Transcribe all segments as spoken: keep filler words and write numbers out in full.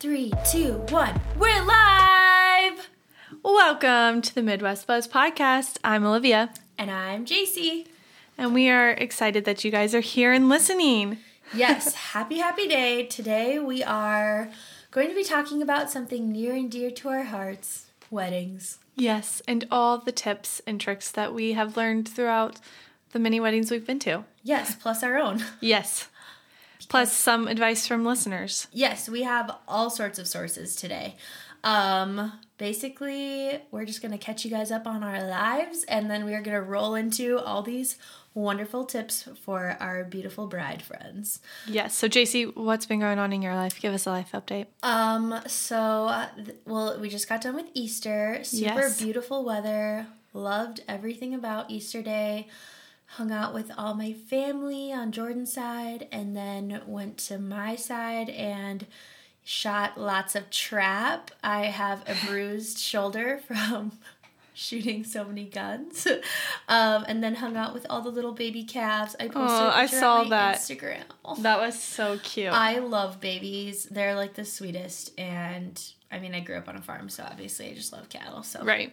Three, two, one, we're live! Welcome to the Midwest Buzz Podcast. I'm Olivia. And I'm JaCee. And we are excited that you guys are here and listening. Yes, happy, happy day. Today we are going to be talking about something near and dear to our hearts, weddings. Yes, and all the tips and tricks that we have learned throughout the many weddings we've been to. Yes, plus our own. Yes. Plus some advice from listeners. Yes, we have all sorts of sources today. Um, basically, we're just going to catch you guys up on our lives, and then we're going to roll into all these wonderful tips for our beautiful bride friends. Yes. So, JaCee, what's been going on in your life? Give us a life update. Um. So, uh, th- well, we just got done with Easter. Super yes. Beautiful weather. Loved everything about Easter Day. Hung out with all my family on Jordan's side and then went to my side and shot lots of trap. I have a bruised shoulder from shooting so many guns. Um, and then hung out with all the little baby calves. I posted oh, I saw on my that. Instagram. That was so cute. I love babies. They're like the sweetest. And I mean, I grew up on a farm, so obviously I just love cattle. So right.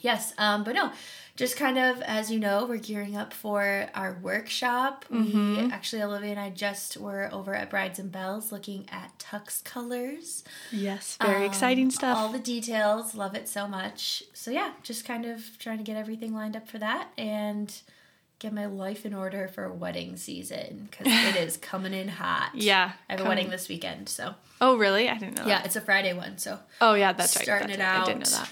Yes, um, but no, just kind of, as you know, we're gearing up for our workshop. Mm-hmm. We actually, Olivia and I just were over at Brides and Bells looking at tux colors. Yes, very um, exciting stuff. All the details, love it so much. So yeah, just kind of trying to get everything lined up for that and get my life in order for wedding season because it is coming in hot. Yeah. I have coming. a wedding this weekend, so. Oh, really? I didn't know yeah, that. Yeah, it's a Friday one, so. Oh, yeah, that's right. Starting that's it right. out. I didn't know that.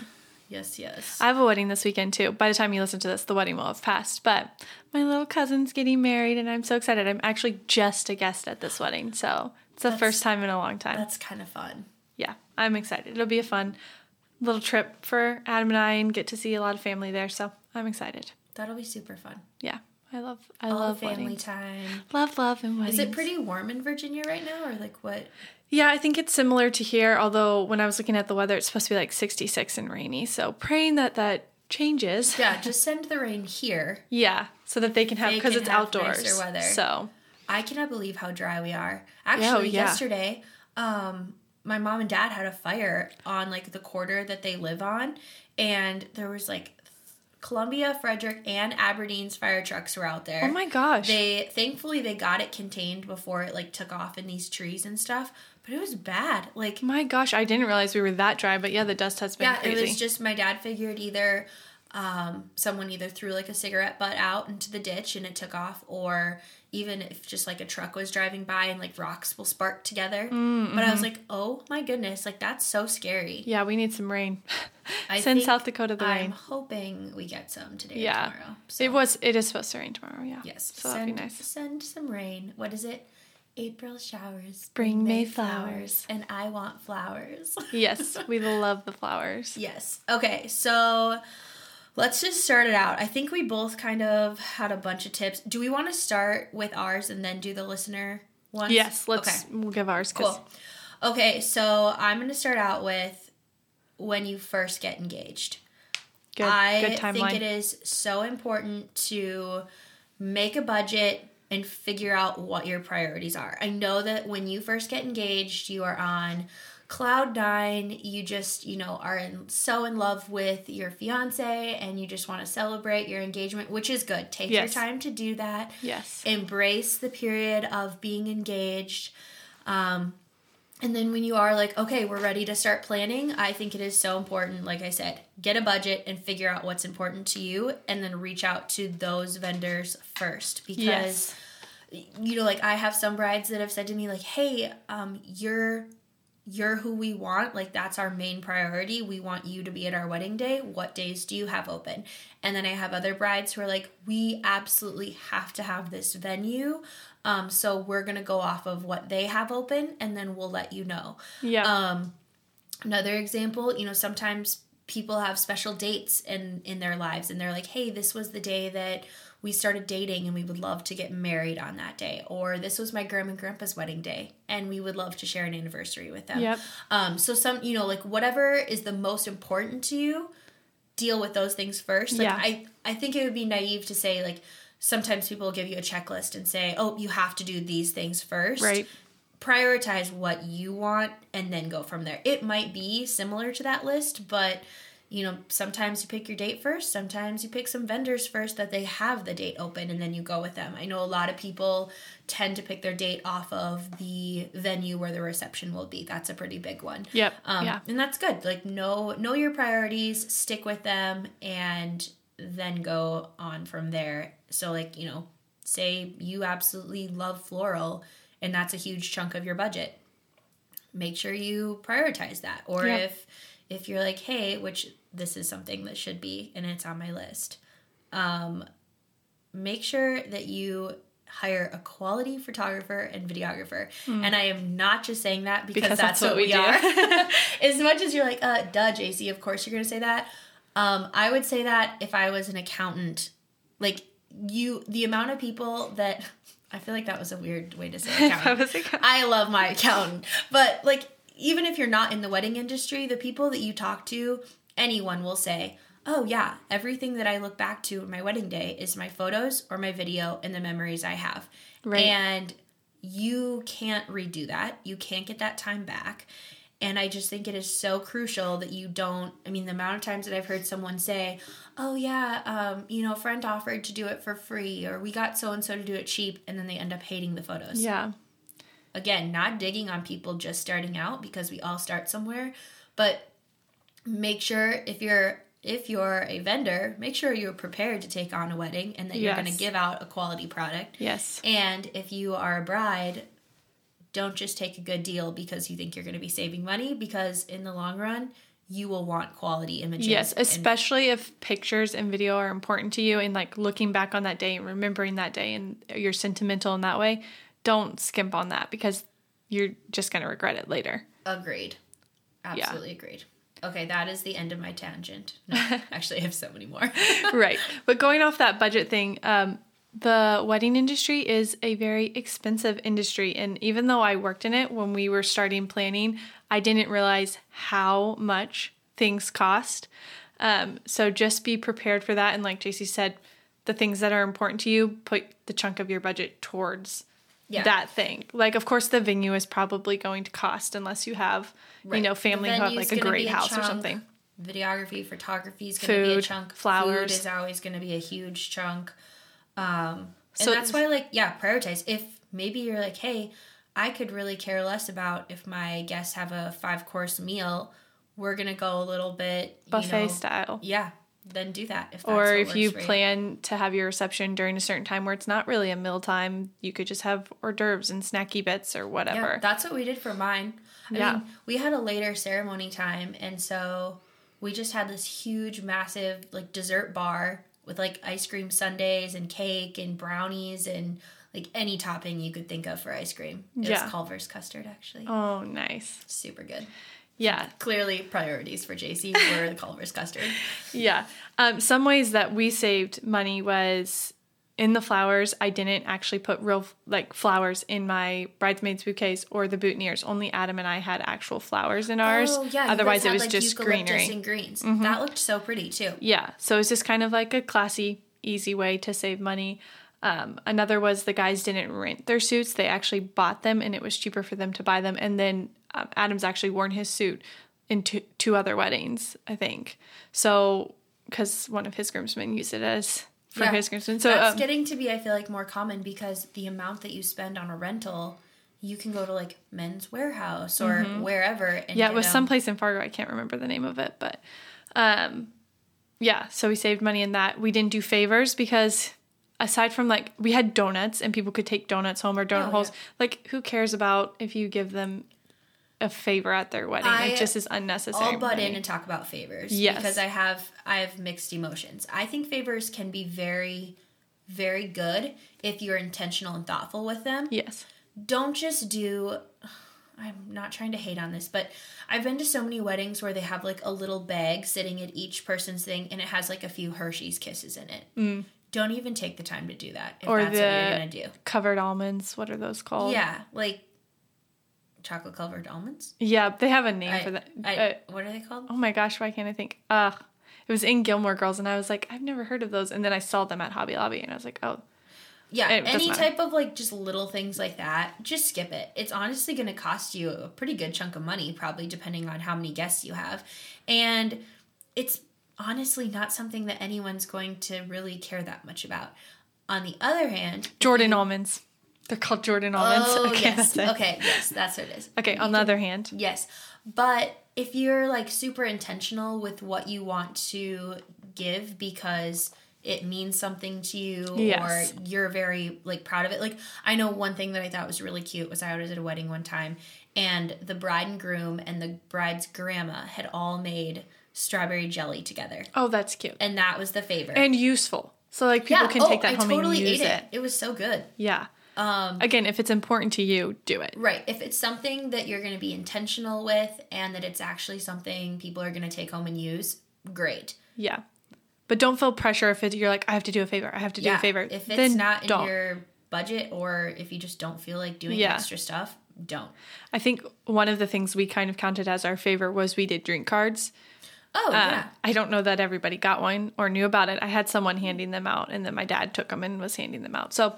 Yes, yes. I have a wedding this weekend, too. By the time you listen to this, the wedding will have passed. But my little cousin's getting married, and I'm so excited. I'm actually just a guest at this wedding, so it's the that's, first time in a long time. That's kind of fun. Yeah, I'm excited. It'll be a fun little trip for Adam and I and get to see a lot of family there, so I'm excited. That'll be super fun. Yeah, I love I All love family weddings. time. Love, love, and weddings. Is it pretty warm in Virginia right now, or like what... Yeah, I think it's similar to here, although when I was looking at the weather, it's supposed to be like sixty-six and rainy, so praying that that changes. Yeah, just send the rain here. Yeah, so that they can have, because it's have outdoors. Nicer weather. So I cannot believe how dry we are. Actually, oh, yeah. yesterday, um, my mom and dad had a fire on like the quarter that they live on, and there was like Columbia, Frederick, and Aberdeen's fire trucks were out there. Oh my gosh. They thankfully they got it contained before it like took off in these trees and stuff. But it was bad. Like my gosh, I didn't realize we were that dry, but yeah, the dust has been yeah, crazy. Yeah, it was just my dad figured either um, someone either threw like a cigarette butt out into the ditch and it took off, or even if just like a truck was driving by and like rocks will spark together. Mm-hmm. But I was like, oh my goodness, like that's so scary. Yeah, we need some rain. I Send South Dakota the I'm rain. I'm hoping we get some today yeah. or tomorrow. So. It was it is supposed to rain tomorrow, yeah. Yes. So send, that'd be nice. Send some rain. What is it? April showers. Bring May, May flowers. flowers. And I want flowers. Yes, we love the flowers. Yes. Okay, so let's just start it out. I think we both kind of had a bunch of tips. Do we want to start with ours and then do the listener ones? Yes, let's okay. we'll give ours. Cool. Okay, so I'm going to start out with when you first get engaged. Good, I good timeline. think it is so important to make a budget and figure out what your priorities are. I know that when you first get engaged, you are on cloud nine. You just, you know, are in, so in love with your fiance and you just want to celebrate your engagement, which is good. Take yes. your time to do that. Yes. Embrace the period of being engaged. Um, and then when you are like, okay, we're ready to start planning, I think it is so important, like I said, get a budget and figure out what's important to you and then reach out to those vendors first because, yes. you know, like I have some brides that have said to me like, hey, um, you're, you're who we want. Like that's our main priority. We want you to be at our wedding day. What days do you have open? And then I have other brides who are like, we absolutely have to have this venue. Um, so we're going to go off of what they have open and then we'll let you know. Yeah. Um, another example, you know, sometimes people have special dates in, in their lives and they're like, hey, this was the day that we started dating and we would love to get married on that day. Or this was my grandma and grandpa's wedding day and we would love to share an anniversary with them. Yep. Um, so some, you know, like whatever is the most important to you, deal with those things first. Like, yeah. I, I think it would be naive to say like, sometimes people give you a checklist and say, oh, you have to do these things first. Right. prioritize what you want and then go from there. It might be similar to that list, but you know, sometimes you pick your date first, sometimes you pick some vendors first that they have the date open, and then you go with them. I know a lot of people tend to pick their date off of the venue where the reception will be. That's a pretty big one. Yep. Um, yeah. And that's good. Like, know, know your priorities, stick with them, and then go on from there. So, like, you know, say you absolutely love floral, and that's a huge chunk of your budget. Make sure you prioritize that. Or yep. if... If you're like, hey, which this is something that should be, and it's on my list, um, make sure that you hire a quality photographer and videographer. Mm. And I am not just saying that because, because that's, that's what, what we, we are. As much as you're like, uh, duh, JaCee, of course you're going to say that. Um, I would say that if I was an accountant, like you, the amount of people that, I feel like that was a weird way to say accountant. I, I love my accountant, but like, even if you're not in the wedding industry, the people that you talk to, anyone will say, oh yeah, everything that I look back to on my wedding day is my photos or my video and the memories I have. Right. And you can't redo that. You can't get that time back. And I just think it is so crucial that you don't, I mean, the amount of times that I've heard someone say, oh yeah, um, you know, a friend offered to do it for free, or we got so-and-so to do it cheap, and then they end up hating the photos. Yeah. Again, not digging on people just starting out because we all start somewhere, but make sure if you're if you're a vendor, make sure you're prepared to take on a wedding and that yes. you're going to give out a quality product. Yes. And if you are a bride, don't just take a good deal because you think you're going to be saving money, because in the long run, you will want quality images. Yes, especially and- if pictures and video are important to you, and like looking back on that day and remembering that day, and you're sentimental in that way. Don't skimp on that because you're just going to regret it later. Agreed. Absolutely yeah. agreed. Okay, that is the end of my tangent. No, actually, I have so many more. Right. But going off that budget thing, um, the wedding industry is a very expensive industry. And even though I worked in it when we were starting planning, I didn't realize how much things cost. Um, so just be prepared for that. And like JaCee said, the things that are important to you, put the chunk of your budget towards Yeah. that thing. Like, of course, the venue is probably going to cost unless you have, right. you know, family who have like a great a house chunk. Or something. Videography, photography is going to be a chunk. Flowers. Food is always going to be a huge chunk. Um, and so that's why, like, yeah, prioritize. If maybe you're like, hey, I could really care less about if my guests have a five course meal. We're going to go a little bit buffet you know, style. Yeah. Then do that. If that's or if you plan to have your reception during a certain time where it's not really a meal time, you could just have hors d'oeuvres and snacky bits or whatever. Yeah, that's what we did for mine. I yeah. mean, we had a later ceremony time, and so we just had this huge, massive, like, dessert bar with, like, ice cream sundaes and cake and brownies and, like, any topping you could think of for ice cream. It yeah. was Culver's custard, actually. Oh, nice. Super good. Yeah. Clearly priorities for JaCee were the Culver's custard. Yeah. Um, some ways that we saved money was in the flowers. I didn't actually put real like flowers in my bridesmaids' bouquets or the boutonnieres. Only Adam and I had actual flowers in ours. Oh, yeah. Otherwise had, it was like, just greenery. And greens. Mm-hmm. That looked so pretty too. Yeah. So it's just kind of like a classy, easy way to save money. Um, another was the guys didn't rent their suits. They actually bought them, and it was cheaper for them to buy them. And then um, Adam's actually worn his suit in two, two other weddings, I think. So, because one of his groomsmen used it as for yeah. his groomsmen. So that's um, getting to be, I feel like, more common because the amount that you spend on a rental, you can go to like Men's Warehouse or mm-hmm. wherever. And yeah, it was someplace in Fargo. I can't remember the name of it, but um, yeah. So we saved money in that. We didn't do favors because. Aside from, like, we had donuts, and people could take donuts home or donut oh, holes. Yeah. Like, who cares about if you give them a favor at their wedding? I, it just is unnecessary. I'll butt money. in and talk about favors. Yes. Because I have, I have mixed emotions. I think favors can be very, very good if you're intentional and thoughtful with them. Yes. Don't just do... I'm not trying to hate on this, but I've been to so many weddings where they have, like, a little bag sitting at each person's thing, and it has, like, a few Hershey's Kisses in it. Mm. Don't even take the time to do that if or that's the what you're going to do. Covered almonds. What are those called? Yeah, like chocolate-covered almonds? Yeah, they have a name I, for that. I, uh, what are they called? Oh, my gosh. Why can't I think? Ugh. It was in Gilmore Girls, and I was like, I've never heard of those. And then I saw them at Hobby Lobby, and I was like, oh. Yeah, any type of, like, just little things like that, just skip it. It's honestly going to cost you a pretty good chunk of money, probably, depending on how many guests you have. And it's honestly not something that anyone's going to really care that much about. On the other hand... Jordan almonds. They're called Jordan almonds. Oh, okay, yes. Okay, yes, that's what it is. Okay, on the other hand. Yes. But if you're, like, super intentional with what you want to give because... it means something to you, yes. or you're very, like, proud of it. Like, I know one thing that I thought was really cute was I was at a wedding one time, and the bride and groom and the bride's grandma had all made strawberry jelly together. Oh, that's cute. And that was the favorite. And useful. So, like, people yeah. can oh, take that I home totally and use ate it. it. It was so good. Yeah. Um, Again, if it's important to you, do it. Right. If it's something that you're going to be intentional with and that it's actually something people are going to take home and use, great. Yeah. But don't feel pressure if it, you're like, I have to do a favor. I have to yeah. do a favor. If it's then not in don't. your budget, or if you just don't feel like doing yeah. extra stuff, don't. I think one of the things we kind of counted as our favor was we did drink cards. Oh, uh, yeah. I don't know that everybody got one or knew about it. I had someone handing them out, and then my dad took them and was handing them out. So,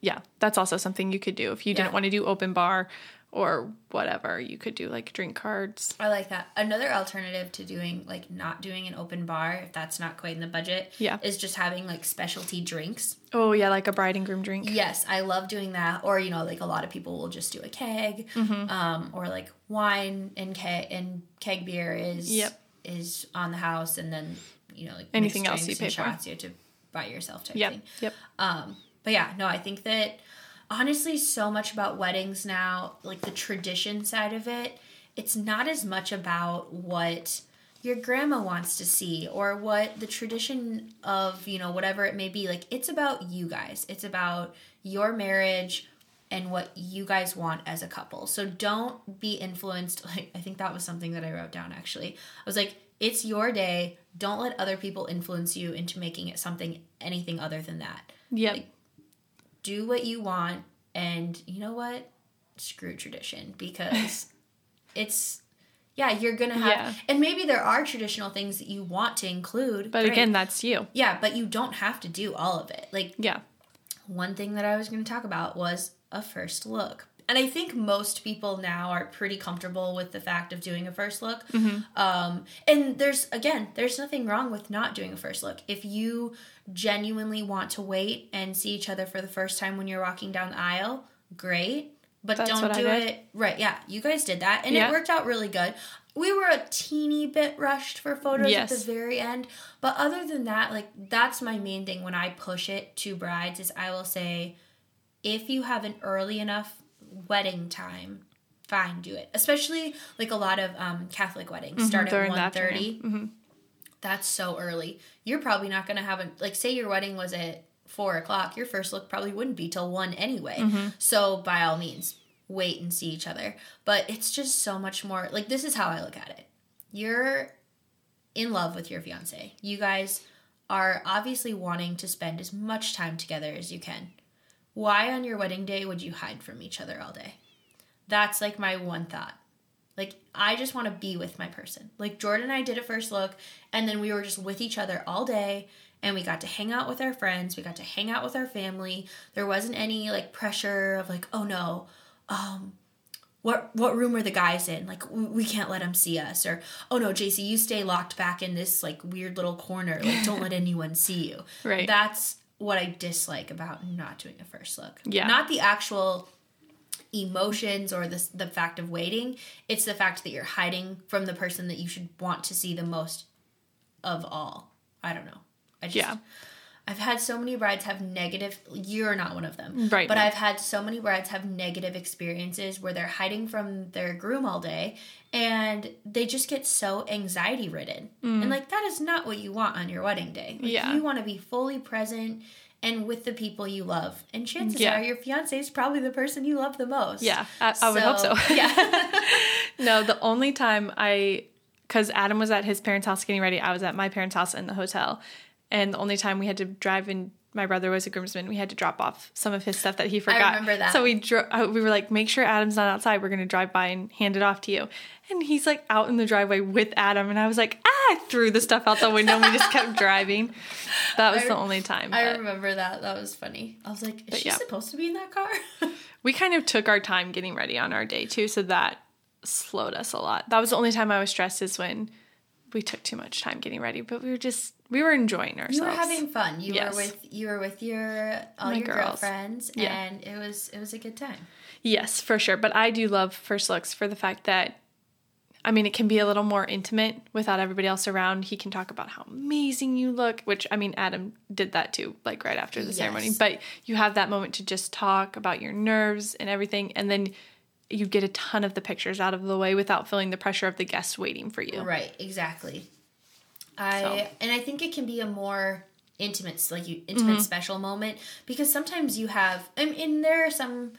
yeah, that's also something you could do. If you yeah. didn't want to do open bar or whatever, you could do, like, drink cards. I like that. Another alternative to doing, like, not doing an open bar, if that's not quite in the budget, yeah. is just having, like, specialty drinks. Oh, yeah, like a bride and groom drink. Yes, I love doing that. Or, you know, like, a lot of people will just do a keg, mm-hmm. um, or, like, wine and keg, and keg beer is yep. is on the house, and then, you know, like, anything else you pay shots for. You have to buy yourself type yep. thing. Yep, yep. Um, but, yeah, no, I think that... honestly, so much about weddings now, like the tradition side of it, it's not as much about what your grandma wants to see or what the tradition of, you know, whatever it may be. Like, it's about you guys. It's about your marriage and what you guys want as a couple. So don't be influenced. Like, I think that was something that I wrote down, actually. I was like, it's your day. Don't let other people influence you into making it something, anything other than that. Yep. Like, do what you want, and you know what? Screw tradition, because it's, yeah, you're going to have, yeah. and maybe there are traditional things that you want to include. But great. Again, that's you. Yeah, but you don't have to do all of it. Like, yeah. one thing that I was going to talk about was a first look. And I think most people now are pretty comfortable with the fact of doing a first look. Mm-hmm. Um, and there's, again, there's nothing wrong with not doing a first look. If you genuinely want to wait and see each other for the first time when you're walking down the aisle, great. But That's don't do it. Right, yeah. You guys did that. And yeah. it worked out really good. We were a teeny bit rushed for photos yes. at the very end. But other than that, like, that's my main thing when I push it to brides is I will say, if you have an early enough wedding time, fine, do it. Especially, like, a lot of um Catholic weddings mm-hmm, start at one thirty. Mm-hmm. That's so early. You're probably not going to have a, like, say your wedding was at four o'clock, your first look probably wouldn't be till one anyway. Mm-hmm. So by all means, wait and see each other. But it's just so much more, like, this is how I look at it. You're in love with your fiance. You guys are obviously wanting to spend as much time together as you can. Why on your wedding day would you hide from each other all day? That's, like, my one thought. Like, I just want to be with my person. Like, Jordan and I did a first look, and then we were just with each other all day, and we got to hang out with our friends. We got to hang out with our family. There wasn't any, like, pressure of, like, oh, no, um, what what room are the guys in? Like, we can't let them see us. Or, oh, no, JaCee, you stay locked back in this, like, weird little corner. Like, don't let anyone see you. Right. That's... what I dislike about not doing a first look. Yeah. Not the actual emotions or the, the fact of waiting. It's the fact that you're hiding from the person that you should want to see the most of all. I don't know. I just, yeah. I've had so many brides have negative, you're not one of them. Right. But now. I've had so many brides have negative experiences where they're hiding from their groom all day and they just get so anxiety ridden. Mm. And, like, that is not what you want on your wedding day. Like, yeah. You want to be fully present and with the people you love. And chances yeah. are your fiance is probably the person you love the most. Yeah. I, I so, would hope so. Yeah. No, the only time I, because Adam was at his parents' house getting ready, I was at my parents' house in the hotel. And the only time we had to drive in my brother was a groomsman, we had to drop off some of his stuff that he forgot. I remember that. So we dro- we were like, make sure Adam's not outside. We're going to drive by and hand it off to you. And he's like out in the driveway with Adam. And I was like, ah, I threw the stuff out the window and we just kept driving. That was I, the only time. But. I remember that. That was funny. I was like, is but she yeah. supposed to be in that car? We kind of took our time getting ready on our day too. So that slowed us a lot. That was the only time I was stressed, is when we took too much time getting ready, but we were just, we were enjoying ourselves. You were having fun. You yes. were with, you were with your, all My your girls. girlfriends yeah. and it was, it was a good time. Yes, for sure. But I do love first looks for the fact that, I mean, it can be a little more intimate without everybody else around. He can talk about how amazing you look, which, I mean, Adam did that too, like right after the yes. ceremony, but you have that moment to just talk about your nerves and everything. And then you get a ton of the pictures out of the way without feeling the pressure of the guests waiting for you. Right, exactly. I so. And I think it can be a more intimate, like you, intimate mm-hmm. special moment, because sometimes you have, I mean, there are some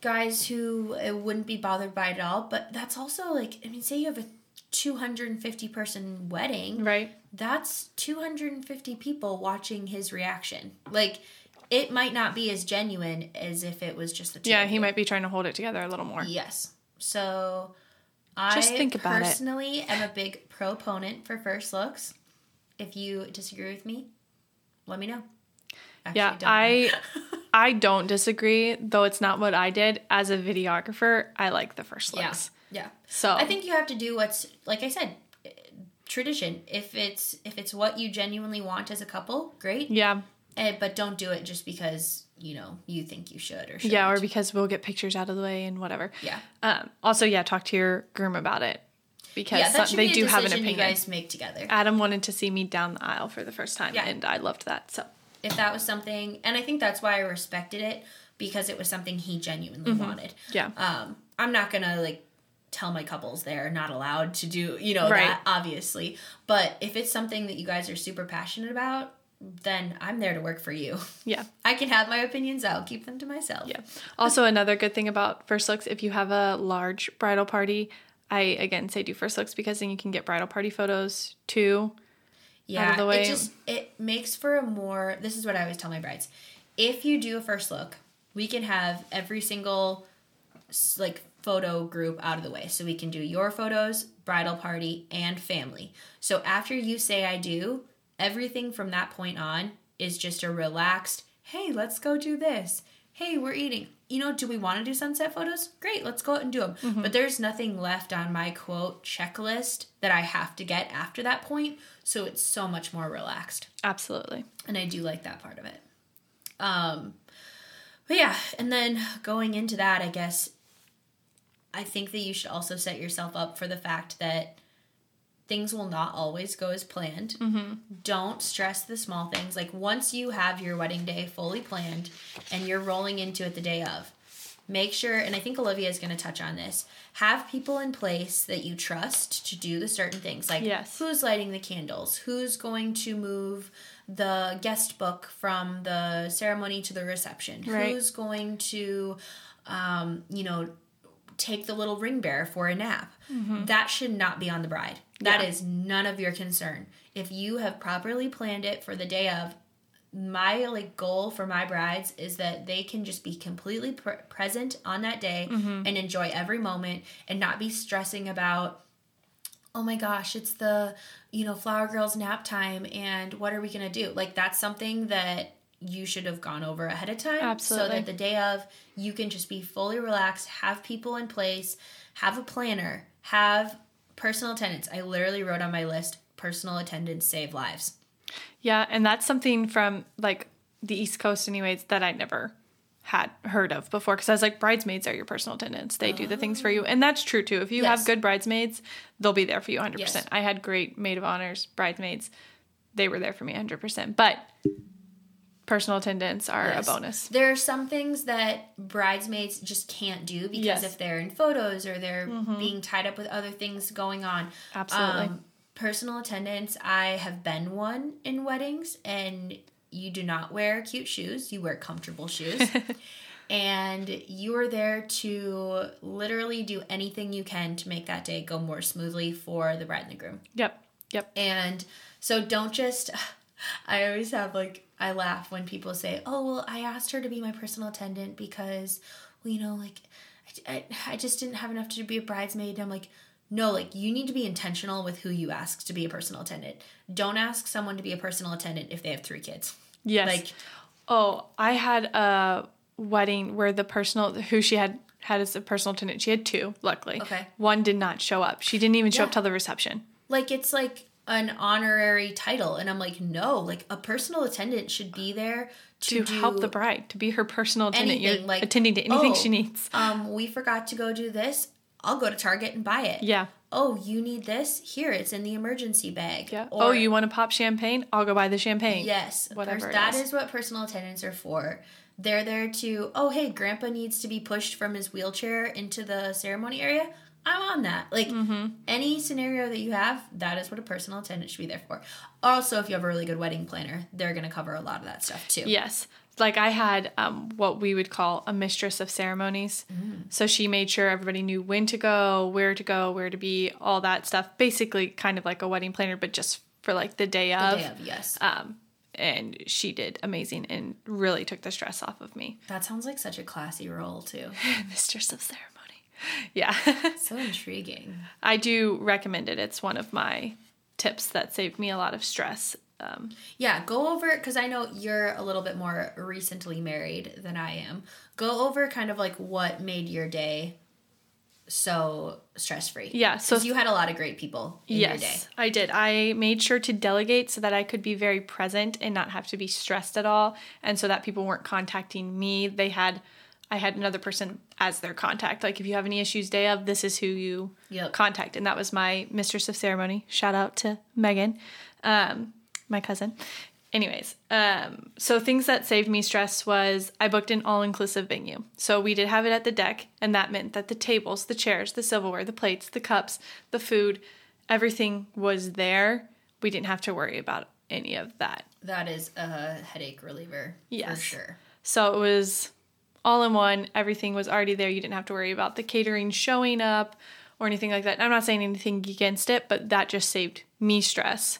guys who it wouldn't be bothered by it at all, but that's also like, I mean, say you have a two hundred fifty person wedding. Right. That's two hundred fifty people watching his reaction. Like, it might not be as genuine as if it was just the two. Yeah, he might be trying to hold it together a little more. Yes. So just I think about personally it. am a big proponent for first looks. If you disagree with me, let me know. Actually, yeah, don't I know. I don't disagree, though it's not what I did. As a videographer, I like the first looks. Yeah. Yeah. So I think you have to do what's, like I said, tradition. If it's if it's what you genuinely want as a couple, great. Yeah. But don't do it just because, you know, you think you should or shouldn't. Yeah, or because we'll get pictures out of the way and whatever. Yeah. Um, also, yeah, talk to your groom about it, because yeah, that some, they be do have an opinion. You guys make together. Adam wanted to see me down the aisle for the first time, yeah. and I loved that. So if that was something, and I think that's why I respected it, because it was something he genuinely mm-hmm. wanted. Yeah. Um, I'm not gonna like tell my couples they're not allowed to do, you know, right. that obviously. But if it's something that you guys are super passionate about, then I'm there to work for you. Yeah. I can have my opinions. I'll keep them to myself. Yeah. Also, another good thing about first looks, if you have a large bridal party, I, again, say do first looks, because then you can get bridal party photos, too. Yeah. Out of the way. It just, it makes for a more, this is what I always tell my brides. If you do a first look, we can have every single, like, photo group out of the way. So we can do your photos, bridal party, and family. So after you say I do, everything from that point on is just a relaxed, hey, let's go do this. Hey, we're eating. You know, do we want to do sunset photos? Great, let's go out and do them. Mm-hmm. But there's nothing left on my, quote, checklist that I have to get after that point. So it's so much more relaxed. Absolutely. And I do like that part of it. Um, but yeah, and then going into that, I guess, I think that you should also set yourself up for the fact that things will not always go as planned. Mm-hmm. Don't stress the small things. Like, once you have your wedding day fully planned and you're rolling into it the day of, make sure, and I think Olivia is going to touch on this, have people in place that you trust to do the certain things. Like, yes. who's lighting the candles? Who's going to move the guest book from the ceremony to the reception? Right. Who's going to, um, you know, take the little ring bearer for a nap? Mm-hmm. That should not be on the bride. That yeah. is none of your concern. If you have properly planned it for the day of, my like goal for my brides is that they can just be completely pre- present on that day mm-hmm. and enjoy every moment and not be stressing about, oh my gosh, it's the, you know, flower girls nap time and what are we going to do? Like, that's something that you should have gone over ahead of time. Absolutely. So that the day of, you can just be fully relaxed, have people in place, have a planner, have personal attendance. I literally wrote on my list, personal attendance save lives. Yeah, and that's something from, like, the East Coast anyways that I never had heard of before, because I was like, bridesmaids are your personal attendants. They oh. do the things for you. And that's true, too. If you yes. have good bridesmaids, they'll be there for you one hundred percent. Yes. I had great maid of honors, bridesmaids. They were there for me one hundred percent. But personal attendants are yes. a bonus. There are some things that bridesmaids just can't do because yes. if they're in photos or they're mm-hmm. being tied up with other things going on. Absolutely. Um, personal attendants, I have been one in weddings, and you do not wear cute shoes. You wear comfortable shoes. And you are there to literally do anything you can to make that day go more smoothly for the bride and the groom. Yep. Yep. And so don't just, I always have like I laugh when people say, oh, well, I asked her to be my personal attendant because, well, you know, like, I, I, I just didn't have enough to be a bridesmaid. And I'm like, no, like, you need to be intentional with who you ask to be a personal attendant. Don't ask someone to be a personal attendant if they have three kids. Yes. Like, oh, I had a wedding where the personal, who she had had as a personal attendant, she had two, luckily. Okay. One did not show up. She didn't even show yeah. up till the reception. Like, it's like an honorary title. And I'm like, no, like, a personal attendant should be there to, to help the bride, to be her personal attendant. Anything. You're like, attending to anything oh, she needs. Um, we forgot to go do this. I'll go to Target and buy it. Yeah. Oh, you need this? Here, it's in the emergency bag. Yeah. Or, oh, you want to pop champagne? I'll go buy the champagne. Yes. Whatever. Pers- that is. is what personal attendants are for. They're there to, oh, hey, grandpa needs to be pushed from his wheelchair into the ceremony area. I'm on that. Like, mm-hmm. any scenario that you have, that is what a personal attendant should be there for. Also, if you have a really good wedding planner, they're going to cover a lot of that stuff, too. Yes. Like, I had um, what we would call a mistress of ceremonies. Mm. So she made sure everybody knew when to go, where to go, where to be, all that stuff. Basically, kind of like a wedding planner, but just for, like, the day of. The day of, yes. Um, and she did amazing and really took the stress off of me. That sounds like such a classy role, too. Mistress of ceremony. Yeah. So intriguing. I do recommend it. It's one of my tips that saved me a lot of stress. Um, yeah, go over it, because I know you're a little bit more recently married than I am. Go over kind of like what made your day so stress-free. Yeah. So you had a lot of great people in yes, your day. Yes, I did. I made sure to delegate so that I could be very present and not have to be stressed at all, and so that people weren't contacting me. They had... I had another person as their contact. Like, if you have any issues day of, this is who you yep. contact. And that was my mistress of ceremony. Shout out to Megan, um, my cousin. Anyways, um, so things that saved me stress was I booked an all-inclusive venue. So we did have it at the deck, and that meant that the tables, the chairs, the silverware, the plates, the cups, the food, everything was there. We didn't have to worry about any of that. That is a headache reliever. Yes. For sure. So it was... all in one, everything was already there. You didn't have to worry about the catering showing up or anything like that. And I'm not saying anything against it, but that just saved me stress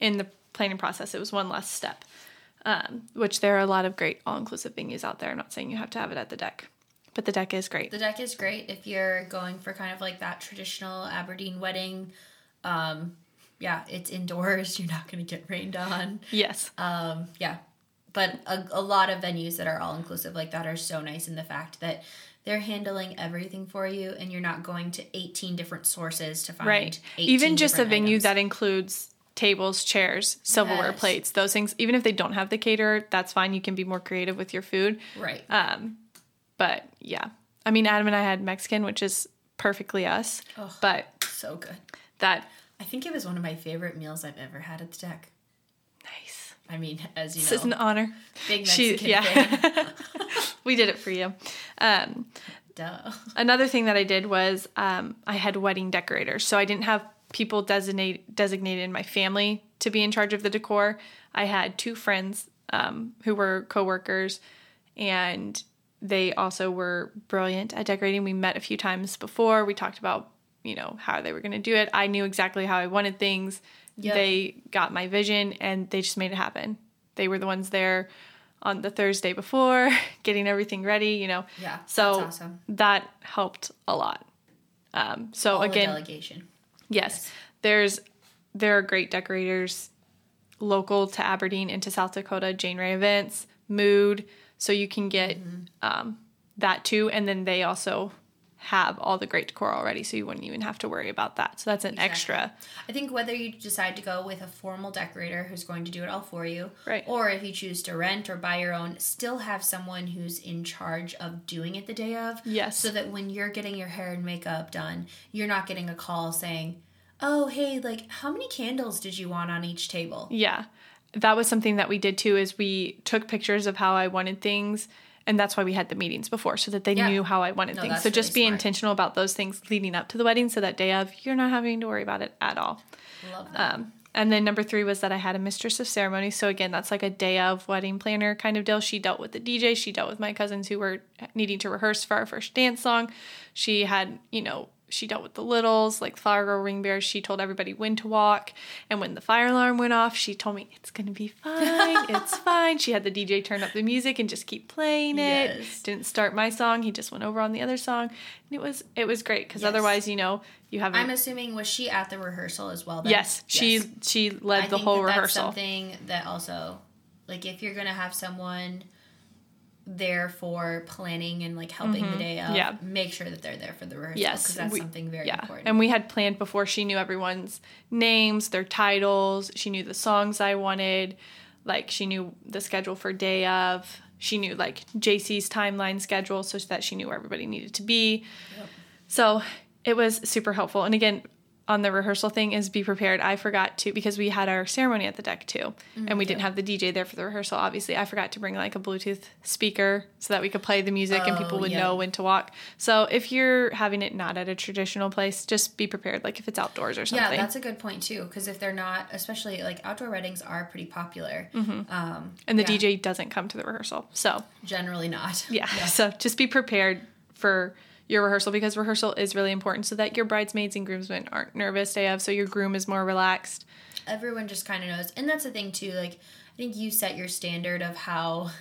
in the planning process. It was one less step, um, which there are a lot of great all-inclusive venues out there. I'm not saying you have to have it at the deck, but the deck is great. The deck is great if you're going for kind of like that traditional Aberdeen wedding. Um, yeah, it's indoors. You're not going to get rained on. Yes. Um, yeah. But a, a lot of venues that are all-inclusive like that are so nice in the fact that they're handling everything for you, and you're not going to eighteen different sources to find right. eighteen Even just a venue items. That includes tables, chairs, silverware, yes. plates, those things. Even if they don't have the caterer, that's fine. You can be more creative with your food. Right. Um, but, yeah. I mean, Adam and I had Mexican, which is perfectly us. Oh, but so good. That I think it was one of my favorite meals I've ever had at the deck. Nice. I mean, as you know. This is an honor. Big Mexican she, yeah. fan. We did it for you. Um, Duh. Another thing that I did was um, I had wedding decorators. So I didn't have people designate, designated in my family to be in charge of the decor. I had two friends um, who were coworkers, and they also were brilliant at decorating. We met a few times before. We talked about, you know, how they were going to do it. I knew exactly how I wanted things. Yep. They got my vision, and they just made it happen. They were the ones there on the Thursday before, getting everything ready, you know. Yeah, so that's awesome. That helped a lot. Um, so All again, delegation. Yes, yes, there's there are great decorators local to Aberdeen and to South Dakota. Jane Ray Events, Mood, so you can get mm-hmm. um, that too, and then they also have all the great decor already, so you wouldn't even have to worry about that. So that's an exactly. extra. I think whether you decide to go with a formal decorator who's going to do it all for you, right. or if you choose to rent or buy your own, still have someone who's in charge of doing it the day of. Yes. So that when you're getting your hair and makeup done, you're not getting a call saying, oh, hey, like, how many candles did you want on each table? Yeah. That was something that we did too, is we took pictures of how I wanted things. And that's why we had the meetings before, so that they yeah. knew how I wanted no, things. So just really be smart. Intentional about those things leading up to the wedding, so that day of, you're not having to worry about it at all. Love that. Um, and then number three was that I had a mistress of ceremony. So again, that's like a day of wedding planner kind of deal. She dealt with the D J. She dealt with my cousins who were needing to rehearse for our first dance song. She had, you know, she dealt with the littles, like flower girl, ring bears. She told everybody when to walk. And when the fire alarm went off, she told me, it's going to be fine. It's fine. She had the D J turn up the music and just keep playing it. Yes. Didn't start my song. He just went over on the other song. And it was it was great because yes. otherwise, you know, you haven't. I'm assuming, was she at the rehearsal as well? Then? Yes, yes. She she led I the whole that rehearsal. I think that's something that also, like, if you're going to have someone there for planning and like helping mm-hmm. the day of, yeah. make sure that they're there for the rehearsal, yes, because that's we, something very yeah. important. And we had planned before. She knew everyone's names, their titles. She knew the songs I wanted. Like, she knew the schedule for day of. She knew like JaCee's timeline schedule, so that she knew where everybody needed to be. Yep. So it was super helpful. And again, on the rehearsal thing is be prepared. I forgot to, because we had our ceremony at the deck too, mm-hmm. and we didn't have the D J there for the rehearsal, obviously. I forgot to bring like a Bluetooth speaker so that we could play the music oh, and people would yeah. know when to walk. So if you're having it not at a traditional place, just be prepared, like if it's outdoors or something. Yeah, that's a good point too, because if they're not, especially like outdoor weddings are pretty popular. Mm-hmm. Um, and the yeah. D J doesn't come to the rehearsal, so. Generally not. Yeah, yeah. So just be prepared for your rehearsal, because rehearsal is really important so that your bridesmaids and groomsmen aren't nervous day of, so your groom is more relaxed. Everyone just kind of knows. And that's the thing, too. Like, I think you set your standard of how,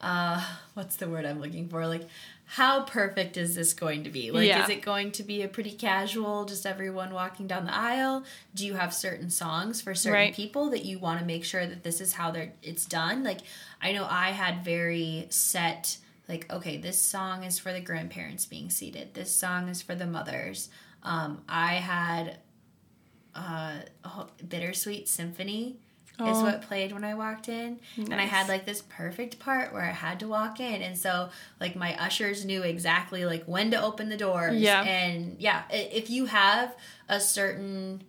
uh, what's the word I'm looking for? Like, how perfect is this going to be? Like, yeah. is it going to be a pretty casual, just everyone walking down the aisle? Do you have certain songs for certain right. people that you want to make sure that this is how they're it's done? Like, I know I had very set, like, okay, this song is for the grandparents being seated. This song is for the mothers. Um, I had uh, oh, Bittersweet Symphony oh. is what played when I walked in. Nice. And I had, like, this perfect part where I had to walk in. And so, like, my ushers knew exactly, like, when to open the doors. Yeah. And, yeah, if you have a certain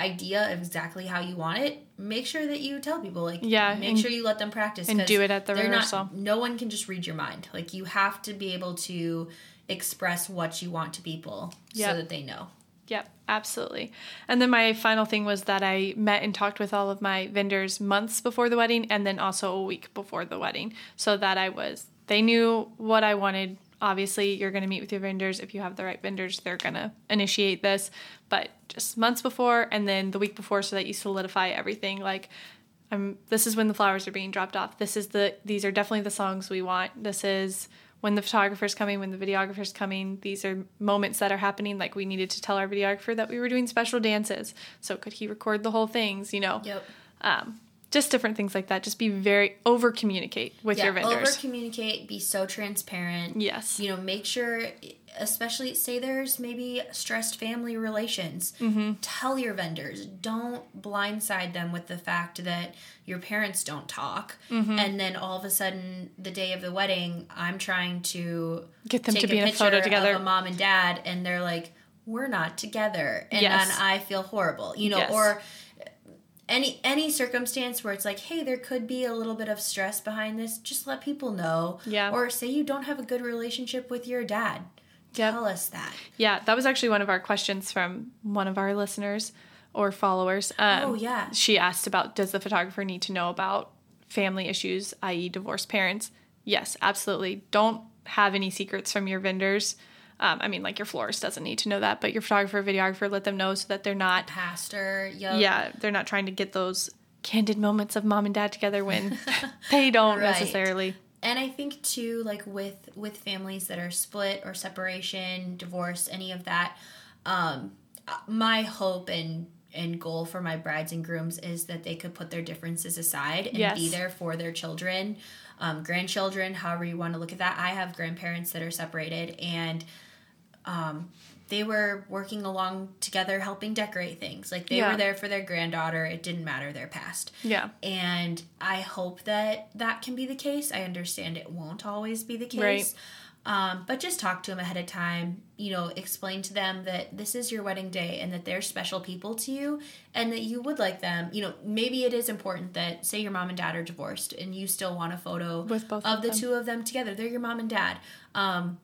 idea of exactly how you want it, make sure that you tell people, like, yeah, make and, sure you let them practice. And do it at the rehearsal. Not, no one can just read your mind. Like, you have to be able to express what you want to people yep. so that they know. Yep, absolutely. And then my final thing was that I met and talked with all of my vendors months before the wedding and then also a week before the wedding, so that I was, they knew what I wanted. Obviously, you're going to meet with your vendors. If you have the right vendors, they're going to initiate this. But just months before and then the week before, so that you solidify everything. Like, I'm, this is when the flowers are being dropped off. This is the these are definitely the songs we want. This is when the photographer's coming, when the videographer's coming. These are moments that are happening. Like, we needed to tell our videographer that we were doing special dances. So could he record the whole things, you know? Yep. Um, Just different things like that. Just be very, over-communicate with yeah, your vendors. Over-communicate, be so transparent. Yes. You know, make sure, especially, say there's maybe stressed family relations. Mm-hmm. Tell your vendors. Don't blindside them with the fact that your parents don't talk. Mm-hmm. And then all of a sudden, the day of the wedding, I'm trying to get them take to be a in a photo together of a mom and dad, and they're like, we're not together. And yes. then I feel horrible. You know, yes. or Any any circumstance where it's like, hey, there could be a little bit of stress behind this, just let people know. Yeah. Or say you don't have a good relationship with your dad. Yep. Tell us that. Yeah, that was actually one of our questions from one of our listeners or followers. Um, oh, yeah. She asked about, does the photographer need to know about family issues, that is divorced parents? Yes, absolutely. Don't have any secrets from your vendors. Um, I mean, like, your florist doesn't need to know that, but your photographer, videographer, let them know so that they're not... Pastor, yo. Yeah, they're not trying to get those candid moments of mom and dad together when they don't right. necessarily. And I think, too, like, with, with families that are split or separation, divorce, any of that, um, my hope and, and goal for my brides and grooms is that they could put their differences aside and yes. be there for their children, um, grandchildren, however you want to look at that. I have grandparents that are separated, and... Um, they were working along together, helping decorate things. Like, they yeah. were there for their granddaughter. It didn't matter their past. Yeah. And I hope that that can be the case. I understand it won't always be the case. Right. Um, but just talk to them ahead of time. You know, explain to them that this is your wedding day and that they're special people to you and that you would like them. You know, maybe it is important that, say your mom and dad are divorced and you still want a photo With both of, of the two of them together. They're your mom and dad. Um,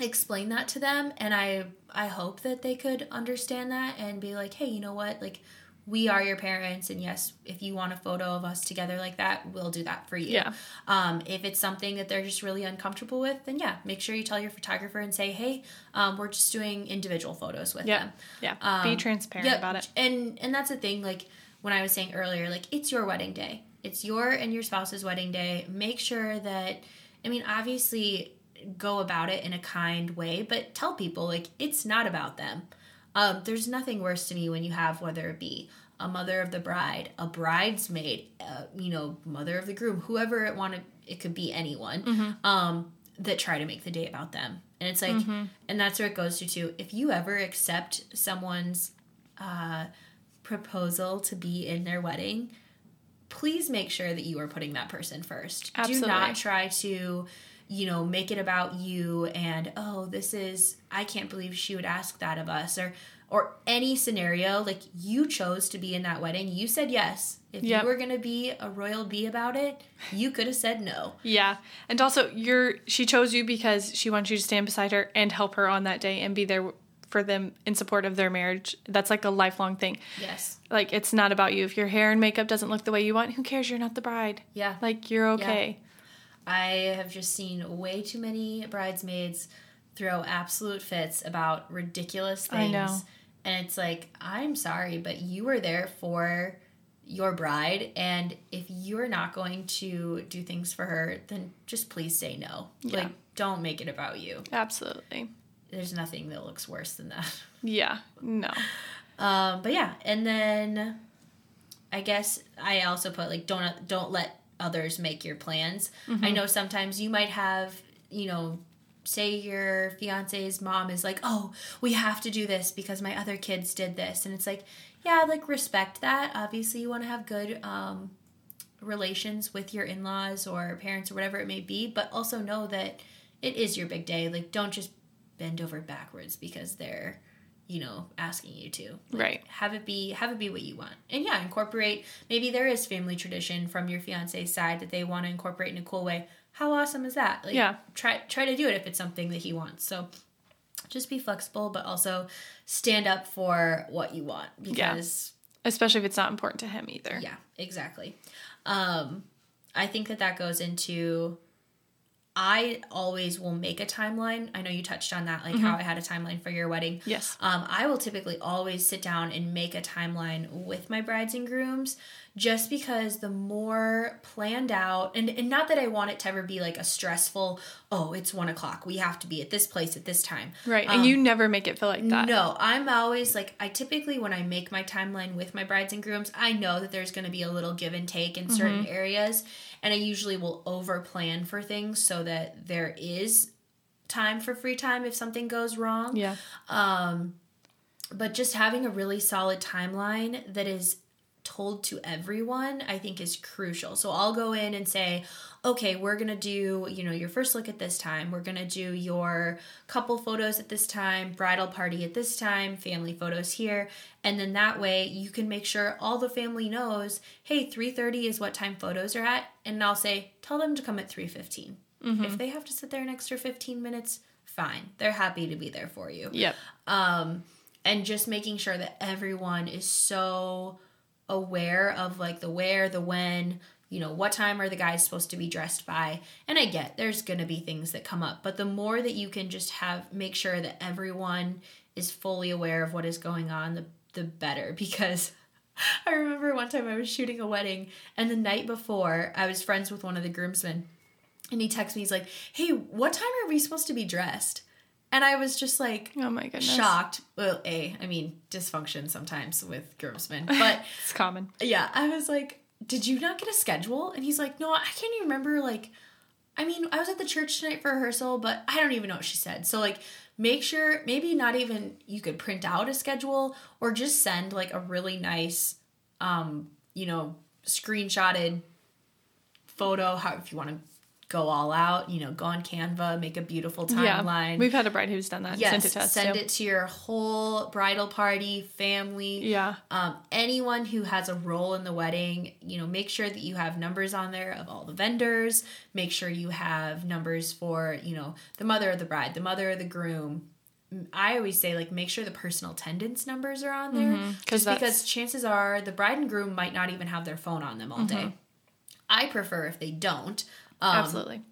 explain that to them, and I I hope that they could understand that and be like, hey, you know what, like, we are your parents, and yes, if you want a photo of us together like that, we'll do that for you. Yeah. Um, if it's something that they're just really uncomfortable with, then yeah, make sure you tell your photographer and say, hey, um, we're just doing individual photos with yep. them. Yeah, um, be transparent yep. about it. And and that's the thing, like when I was saying earlier, like it's your wedding day. It's your and your spouse's wedding day. Make sure that, I mean, obviously go about it in a kind way, but tell people, like, it's not about them. Um, there's nothing worse to me when you have, whether it be a mother of the bride, a bridesmaid, uh, you know, mother of the groom, whoever it wanted, it could be anyone, mm-hmm. um, that try to make the day about them. And it's like, mm-hmm. and that's where it goes to too. If you ever accept someone's uh, proposal to be in their wedding, please make sure that you are putting that person first. Absolutely. Do not try to, you know, make it about you and, oh, this is, I can't believe she would ask that of us, or or any scenario. Like, you chose to be in that wedding. You said yes. If yep. you were going to be a royal bee about it, you could have said no. Yeah. And also, you're she chose you because she wants you to stand beside her and help her on that day and be there for them in support of their marriage. That's like a lifelong thing. Yes. Like, it's not about you. If your hair and makeup doesn't look the way you want, who cares? You're not the bride. Yeah. Like, you're okay. Yeah. I have just seen way too many bridesmaids throw absolute fits about ridiculous things. I know. And it's like, I'm sorry, but you were there for your bride, and if you're not going to do things for her, then just please say no. Yeah. Like, don't make it about you. Absolutely. There's nothing that looks worse than that. Yeah. No. Um, but yeah, and then I guess I also put, like, don't don't let others make your plans. Mm-hmm. I know sometimes you might have, you know, say your fiance's mom is like, oh, we have to do this because my other kids did this. And it's like, yeah, like, respect that. Obviously you want to have good um, relations with your in-laws or parents or whatever it may be, but also know that it is your big day. Like, don't just bend over backwards because they're, you know, asking you to. Like, right. Have it be, have it be what you want. And yeah, incorporate, maybe there is family tradition from your fiance's side that they want to incorporate in a cool way. How awesome is that? Like, yeah. try, try to do it if it's something that he wants. So just be flexible, but also stand up for what you want, because yeah. especially if it's not important to him either. Yeah, exactly. Um, I think that that goes into, I always will make a timeline. I know you touched on that, like mm-hmm. how I had a timeline for your wedding. Yes. Um, I will typically always sit down and make a timeline with my brides and grooms, just because the more planned out, and, and not that I want it to ever be like a stressful, oh, it's one o'clock, we have to be at this place at this time. Right. Um, and you never make it feel like that. No, I'm always like, I typically, when I make my timeline with my brides and grooms, I know that there's going to be a little give and take in mm-hmm. certain areas. And I usually will over plan for things so that there is time for free time if something goes wrong. Yeah. Um, but just having a really solid timeline that is told to everyone, I think, is crucial. So I'll go in and say, okay, we're going to do, you know, your first look at this time. We're going to do your couple photos at this time, bridal party at this time, family photos here. And then that way you can make sure all the family knows, hey, three thirty is what time photos are at. And I'll say, tell them to come at three fifteen. Mm-hmm. If they have to sit there an extra fifteen minutes, fine. They're happy to be there for you. Yep. Um, and just making sure that everyone is so aware of, like, the where, the when, you know, what time are the guys supposed to be dressed by. And I get there's going to be things that come up, but the more that you can just have, make sure that everyone is fully aware of what is going on, the the better. Because I remember one time I was shooting a wedding, and the night before I was friends with one of the groomsmen, and he texts me, he's like, hey, what time are we supposed to be dressed? And I was just like, oh my goodness, shocked. Well, A, I mean, dysfunction sometimes with groomsmen, but it's common. Yeah. I was like, did you not get a schedule? And he's like, no, I can't even remember. Like, I mean, I was at the church tonight for rehearsal, but I don't even know what she said. So, like, make sure, maybe not even, you could print out a schedule, or just send, like, a really nice, um, you know, screenshotted photo, how, if you want to go all out, you know, go on Canva, make a beautiful timeline. Yeah, we've had a bride who's done that. Yes, sent it to us, send too. It to your whole bridal party, family. Yeah. Um, anyone who has a role in the wedding, you know, make sure that you have numbers on there of all the vendors. Make sure you have numbers for, you know, the mother of the bride, the mother of the groom. I always say, like, make sure the personal attendance numbers are on there. Mm-hmm. Just because chances are the bride and groom might not even have their phone on them all mm-hmm. day. I prefer if they don't. Um, Absolutely.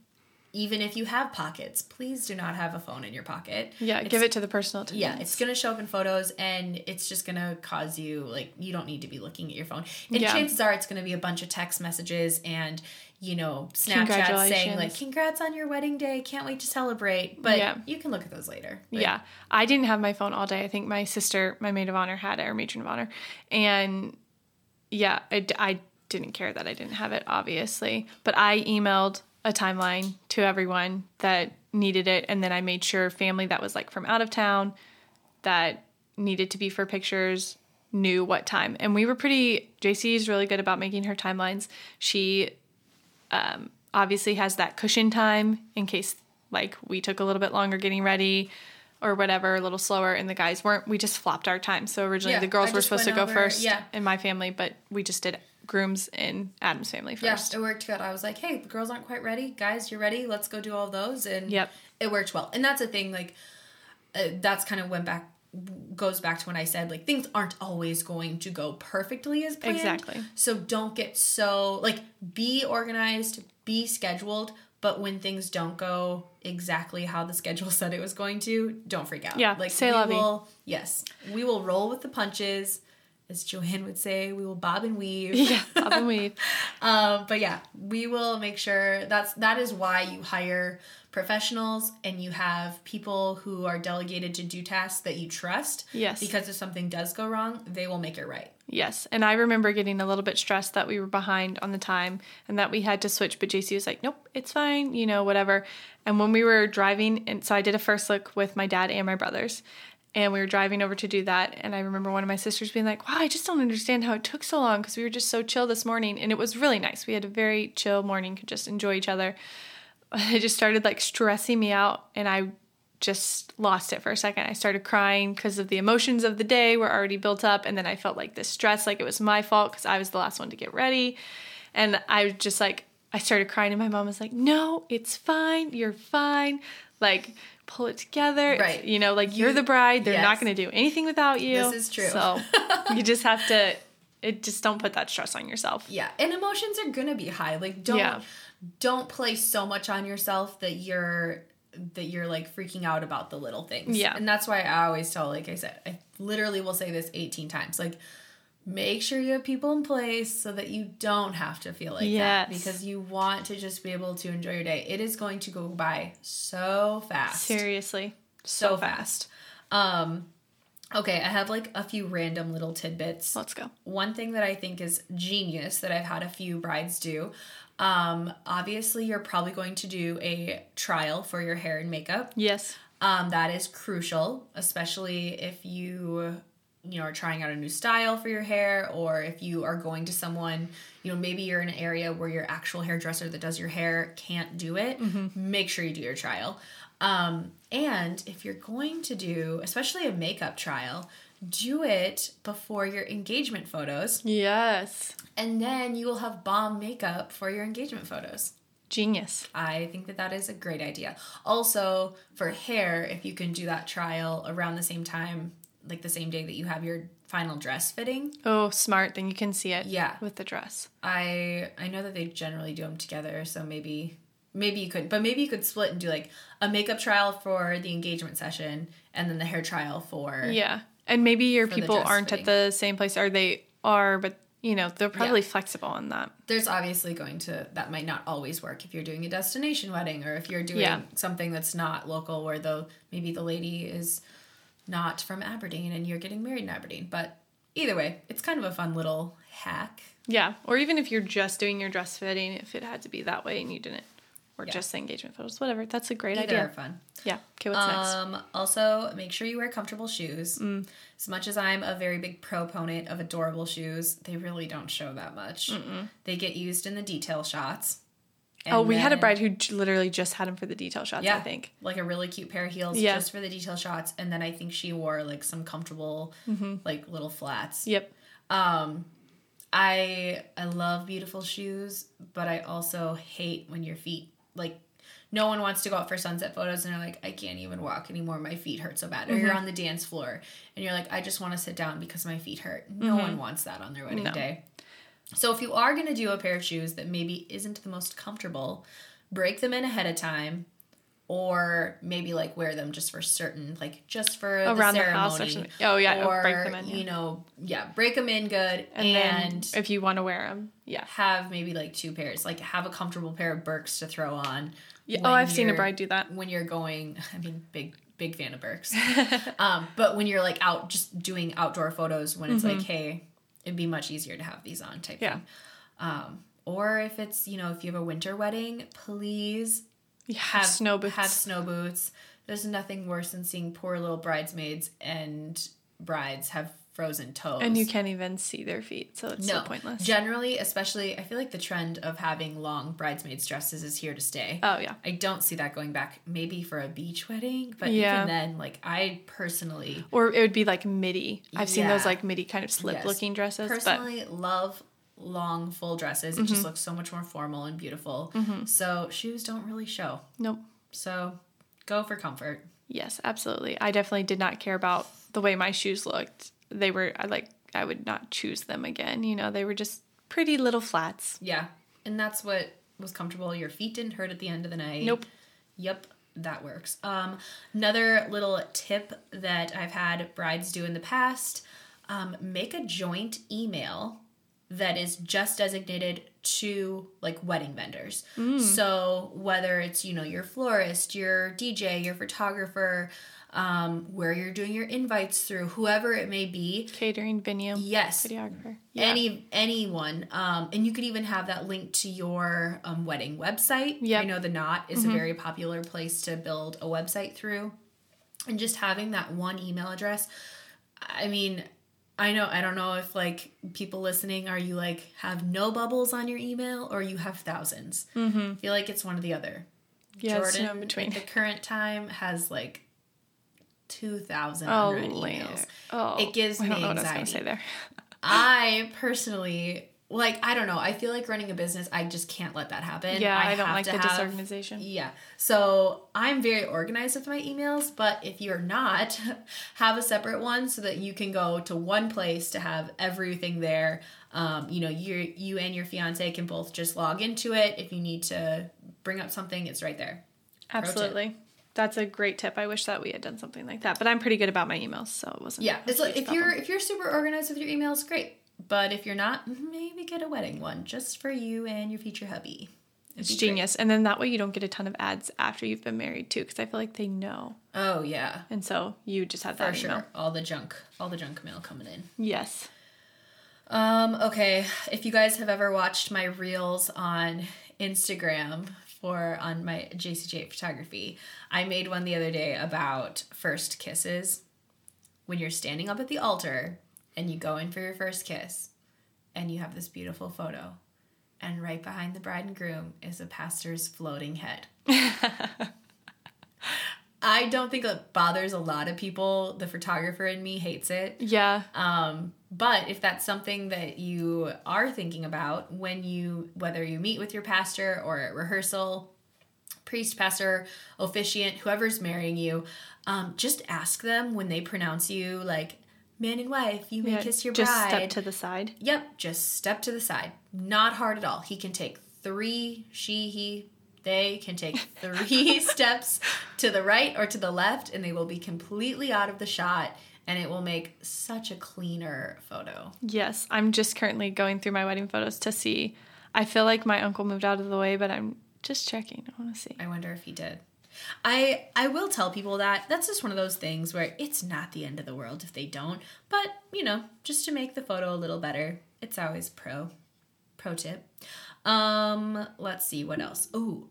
Even if you have pockets, please do not have a phone in your pocket. Yeah, it's, give it to the personal attendance. Yeah, it's going to show up in photos, and it's just going to cause you, like, you don't need to be looking at your phone. And yeah. chances are it's going to be a bunch of text messages and, you know, Snapchat saying, like, congrats on your wedding day, can't wait to celebrate. But yeah. you can look at those later. Like, yeah, I didn't have my phone all day. I think my sister, my maid of honor, had it, or matron of honor. And, yeah, I, I didn't care that I didn't have it, obviously. But I emailed a timeline to everyone that needed it. And then I made sure family that was like from out of town that needed to be for pictures knew what time. And we were pretty, JaCee is really good about making her timelines. She um, obviously has that cushion time in case like we took a little bit longer getting ready or whatever, a little slower, and the guys weren't. We just flopped our time. So originally yeah, the girls were supposed to go over, first yeah. in my family, but we just did groom's and Adam's family first. Yes, yeah, it worked good. I was like, hey, the girls aren't quite ready. Guys, you're ready. Let's go do all those. And yep. it worked well. And that's the thing, like, uh, that's kind of went back, goes back to when I said, like, things aren't always going to go perfectly as planned. Exactly. So don't get so, like, be organized, be scheduled, but when things don't go exactly how the schedule said it was going to, don't freak out. Yeah, like, say la vie. Yes. We will roll with the punches. As Joanne would say, we will bob and weave. Yeah, bob and weave. um, but yeah, we will make sure that's that is why you hire professionals and you have people who are delegated to do tasks that you trust. Yes. Because if something does go wrong, they will make it right. Yes. And I remember getting a little bit stressed that we were behind on the time and that we had to switch, but JaCee was like, nope, it's fine, you know, whatever. And when we were driving, and so I did a first look with my dad and my brothers. And we were driving over to do that, and I remember one of my sisters being like, wow, I just don't understand how it took so long because we were just so chill this morning, and it was really nice. We had a very chill morning, could just enjoy each other. It just started, like, stressing me out, and I just lost it for a second. I started crying because of the emotions of the day were already built up, and then I felt like this stress, like it was my fault because I was the last one to get ready, and I was just like, I started crying, and my mom was like, no, it's fine, you're fine, like, pull it together. Right. It's, you know, like you're the bride. They're yes. not going to do anything without you. This is true. So you just have to, it just don't put that stress on yourself. Yeah. And emotions are going to be high. Like don't, yeah. don't place so much on yourself that you're, that you're like freaking out about the little things. Yeah. And that's why I always tell, like I said, I literally will say this eighteen times. Like, make sure you have people in place so that you don't have to feel like yes. that, because you want to just be able to enjoy your day. It is going to go by so fast. Seriously. So, so fast. fast. Um, okay, I have like a few random little tidbits. Let's go. One thing that I think is genius that I've had a few brides do, um, obviously you're probably going to do a trial for your hair and makeup. Yes. Um, that is crucial, especially if you... you know, are trying out a new style for your hair, or if you are going to someone, you know, maybe you're in an area where your actual hairdresser that does your hair can't do it, mm-hmm. make sure you do your trial. Um, and if you're going to do, especially a makeup trial, do it before your engagement photos. Yes. And then you will have bomb makeup for your engagement photos. Genius. I think that that is a great idea. Also, for hair, if you can do that trial around the same time, like the same day that you have your final dress fitting. Oh, smart. Then you can see it. Yeah. With the dress. I I know that they generally do them together, so maybe maybe you couldn't. But maybe you could split and do like a makeup trial for the engagement session and then the hair trial for... Yeah. And maybe your people aren't fitting. At the same place, or they are, but, you know, they're probably yeah. flexible on that. There's obviously going to... That might not always work if you're doing a destination wedding, or if you're doing yeah. something that's not local where the maybe the lady is... not from Aberdeen and you're getting married in Aberdeen, but either way, it's kind of a fun little hack. Yeah. Or even if you're just doing your dress fitting, if it had to be that way and you didn't, or yeah. just the engagement photos, whatever. That's a great either idea. Either are fun. Yeah. Okay. What's um, next? Also, make sure you wear comfortable shoes. Mm. As much as I'm a very big proponent of adorable shoes, they really don't show that much. Mm-mm. They get used in the detail shots. And oh, we then, had a bride who literally just had them for the detail shots, yeah, I think. Like a really cute pair of heels yeah. just for the detail shots. And then I think she wore like some comfortable, mm-hmm. like little flats. Yep. Um, I I love beautiful shoes, but I also hate when your feet, like no one wants to go out for sunset photos and they're like, I can't even walk anymore. My feet hurt so bad. Or mm-hmm. you're on the dance floor and you're like, I just want to sit down because my feet hurt. No mm-hmm. one wants that on their wedding no. day. So if you are going to do a pair of shoes that maybe isn't the most comfortable, break them in ahead of time. Or maybe, like, wear them just for certain, like, just for around the ceremony. The house or something. Oh, yeah. Or, break them in. Yeah. You know, yeah, break them in good. And, and then if you want to wear them, yeah. Have maybe, like, two pairs. Like, have a comfortable pair of Birks to throw on. Yeah. Oh, I've seen a bride do that. When you're going, I mean, big, big fan of Birks. um, but when you're, like, out just doing outdoor photos when it's mm-hmm. like, hey, it'd be much easier to have these on type yeah. thing. Um, or if it's, you know, if you have a winter wedding, please... Yeah, have snow boots. Have snow boots. There's nothing worse than seeing poor little bridesmaids and brides have frozen toes. And you can't even see their feet, so it's no. so pointless. Generally, especially, I feel like the trend of having long bridesmaids dresses is here to stay. Oh, yeah. I don't see that going back maybe for a beach wedding, but yeah. even then, like, I personally... Or it would be, like, midi. I've yeah. seen those, like, midi kind of slip-looking yes. dresses. Personally, but... love... long full dresses. Mm-hmm. It just looks so much more formal and beautiful. Mm-hmm. So shoes don't really show. Nope. So go for comfort. Yes, absolutely. I definitely did not care about the way my shoes looked. They were I like I would not choose them again. You know, they were just pretty little flats. Yeah. And that's what was comfortable. Your feet didn't hurt at the end of the night. Nope. Yep. That works. Um, another little tip that I've had brides do in the past, um, make a joint email that is just designated to, like, wedding vendors. Mm. So whether it's, you know, your florist, your D J, your photographer, um, where you're doing your invites through, whoever it may be. Catering, venue. Yes. Videographer. Yeah. Any, anyone. Um, and you could even have that linked to your um, wedding website. Yep. I know The Knot is mm-hmm. a very popular place to build a website through. And just having that one email address, I mean... I know, I don't know if, like, people listening, are you, like, have no bubbles on your email or you have thousands? Mm-hmm. I feel like it's one or the other. Yeah, Jordan, it's no in between. At the current time, has, like, two thousand oh, emails. Oh, it gives me anxiety. I don't know what I was going to say there. I personally, like, I don't know. I feel like running a business, I just can't let that happen. Yeah, I, I don't like the have, disorganization. Yeah. So I'm very organized with my emails, but if you're not, have a separate one so that you can go to one place to have everything there. Um, you know, you you and your fiance can both just log into it. If you need to bring up something, it's right there. Absolutely. That's a great tip. I wish that we had done something like that, but I'm pretty good about my emails, so it wasn't. Yeah, it's like if problem. you're if you're super organized with your emails, great. But if you're not, maybe get a wedding one just for you and your future hubby. It'd it's genius. Great. And then that way you don't get a ton of ads after you've been married, too, because I feel like they know. Oh, yeah. And so you just have for that sure. email. All the junk. All the junk mail coming in. Yes. Um. Okay. If you guys have ever watched my reels on Instagram for on my J C J Photography, I made one the other day about first kisses. When you're standing up at the altar... and you go in for your first kiss, and you have this beautiful photo, and right behind the bride and groom is a pastor's floating head. I don't think it bothers a lot of people. The photographer in me hates it. Yeah. Um, but if that's something that you are thinking about when you, whether you meet with your pastor or at rehearsal, priest, pastor, officiant, whoever's marrying you, um, just ask them when they pronounce you, like, man and wife, you may yeah, kiss your bride. Just step to the side. Yep, just step to the side. Not hard at all. He can take three, she, he, they can take three steps to the right or to the left, and they will be completely out of the shot, and it will make such a cleaner photo. Yes, I'm just currently going through my wedding photos to see. I feel like my uncle moved out of the way, but I'm just checking. I want to see. I wonder if he did. I I will tell people that. That's just one of those things where it's not the end of the world if they don't. But, you know, just to make the photo a little better, it's always pro. Pro tip. Um, let's see, what else? Ooh,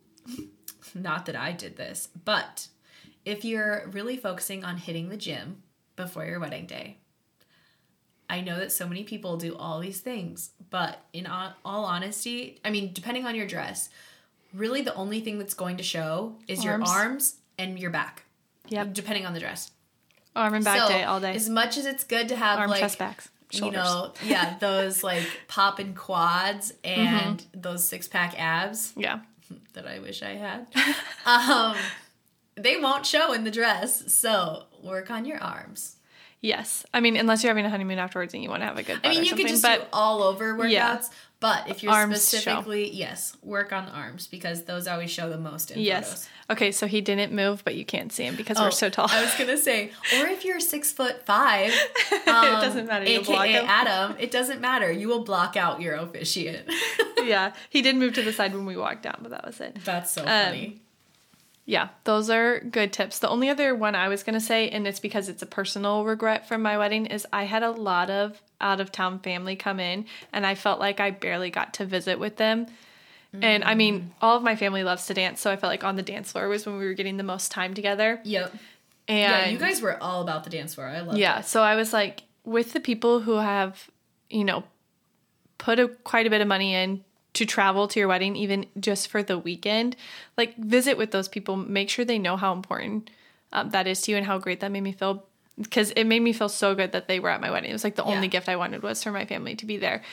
not that I did this, but if you're really focusing on hitting the gym before your wedding day, I know that so many people do all these things, but in all honesty, I mean, depending on your dress, really the only thing that's going to show is arms. your arms and your back. Yep. Depending on the dress. Arm and back so, day all day. As much as it's good to have arm, like, chest, backs, shoulders. You know, yeah, those like pop and quads and mm-hmm. those six pack abs. Yeah. that I wish I had, um, they won't show in the dress. So work on your arms. Yes. I mean, unless you're having a honeymoon afterwards and you want to have a good butt I mean, you could just do all over workouts. Yeah. But if you're arms specifically, show. yes, work on arms because those always show the most in yes. photos. Okay, so he didn't move, but you can't see him because oh, we're so tall. I was going to say, or if you're six foot five, um, it doesn't matter. You block him. Adam, it doesn't matter. You will block out your officiant. Yeah, he did move to the side when we walked down, but that was it. That's so um, funny. Yeah, those are good tips. The only other one I was going to say, and it's because it's a personal regret from my wedding, is I had a lot of out-of-town family come in, and I felt like I barely got to visit with them. Mm. And, I mean, all of my family loves to dance, so I felt like on the dance floor was when we were getting the most time together. Yep. And yeah, you guys were all about the dance floor. I loved yeah, it. Yeah, so I was, like, with the people who have, you know, put a, quite a bit of money in, to travel to your wedding, even just for the weekend, like visit with those people, make sure they know how important um, that is to you and how great that made me feel. Cause it made me feel so good that they were at my wedding. It was like the yeah. only gift I wanted was for my family to be there.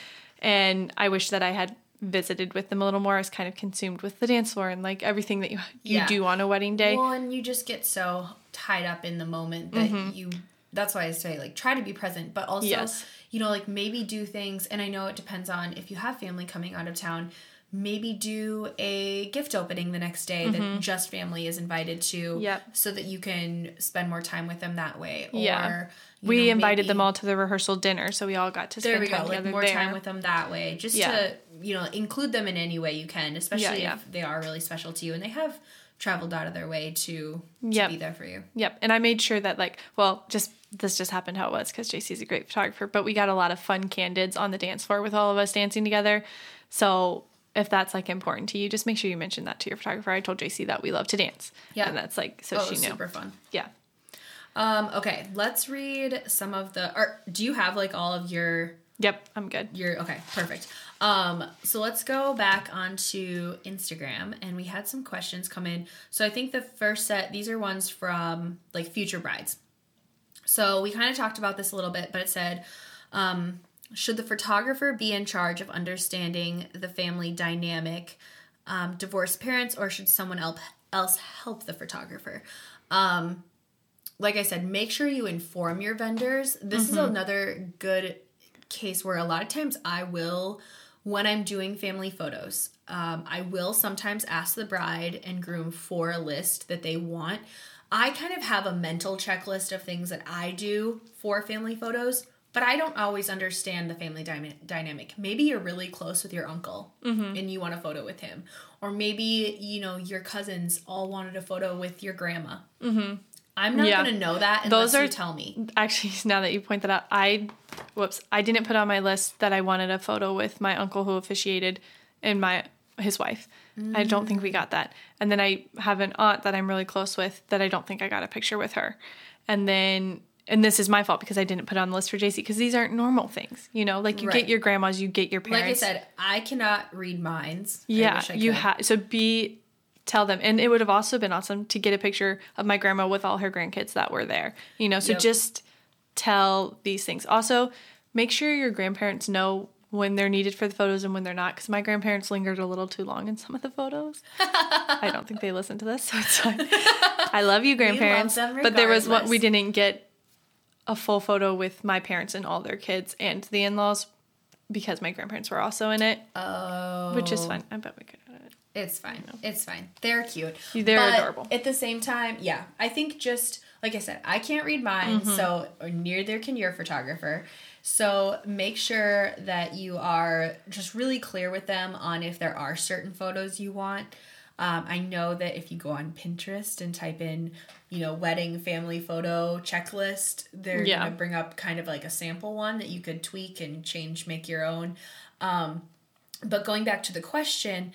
And I wish that I had visited with them a little more. I was kind of consumed with the dance floor and like everything that you, you yeah. do on a wedding day. Well, and you just get so tied up in the moment that mm-hmm. you, that's why I say like, try to be present, but also yes. you know, like maybe do things, and I know it depends on if you have family coming out of town, maybe do a gift opening the next day mm-hmm. that just family is invited to yep. so that you can spend more time with them that way. Or, yeah. you we know, invited maybe, them all to the rehearsal dinner, so we all got to spend there time go, together like more there. time with them that way. Just yeah. to, you know, include them in any way you can, especially yeah, yeah. if they are really special to you and they have traveled out of their way to, to yep. be there for you. Yep. And I made sure that like, well, just this just happened how it was because JaCee's a great photographer, but we got a lot of fun candids on the dance floor with all of us dancing together. So if that's like important to you, just make sure you mention that to your photographer. I told JaCee that we love to dance. Yeah. And that's like, so oh, she knew. Super fun. Yeah. Um, okay. Let's read some of the, or do you have like all of your, Yep, I'm good. You're okay, perfect. Um, so let's go back onto Instagram, and we had some questions come in. So I think the first set, these are ones from like future brides. So we kind of talked about this a little bit, but it said, um, should the photographer be in charge of understanding the family dynamic, um, divorced parents, or should someone else help the photographer? Um, like I said, make sure you inform your vendors. This mm-hmm. is another good case where a lot of times I will, when I'm doing family photos, um, I will sometimes ask the bride and groom for a list that they want. I kind of have a mental checklist of things that I do for family photos, but I don't always understand the family dy- dynamic. Maybe you're really close with your uncle mm-hmm. and you want a photo with him. Or maybe, you know, your cousins all wanted a photo with your grandma. Mm-hmm. I'm not yeah. going to know that unless Those are, you tell me. Actually, now that you point that out, I, whoops, I didn't put on my list that I wanted a photo with my uncle who officiated and my his wife. Mm. I don't think we got that. And then I have an aunt that I'm really close with that I don't think I got a picture with her. And then, and this is my fault because I didn't put on the list for JaCee because these aren't normal things, you know? Like you right. get your grandmas, you get your parents. Like I said, I cannot read minds. Yeah, I wish I you have, so be... tell them. And it would have also been awesome to get a picture of my grandma with all her grandkids that were there, you know, so yep. just tell these things. Also, make sure your grandparents know when they're needed for the photos and when they're not, because my grandparents lingered a little too long in some of the photos. I don't think they listened to this, so it's fine. I love you, grandparents. Love but there was what we didn't get a full photo with my parents and all their kids and the in-laws because my grandparents were also in it. Oh. Which is fun. I bet we could edit it. It's fine. It's fine. They're cute. They're but adorable. At the same time, yeah. I think just, like I said, I can't read mine, mm-hmm. so neither can your photographer. So make sure that you are just really clear with them on if there are certain photos you want. Um, I know that if you go on Pinterest and type in, you know, wedding family photo checklist, they're yeah. going to bring up kind of like a sample one that you could tweak and change, make your own. Um, but going back to the question,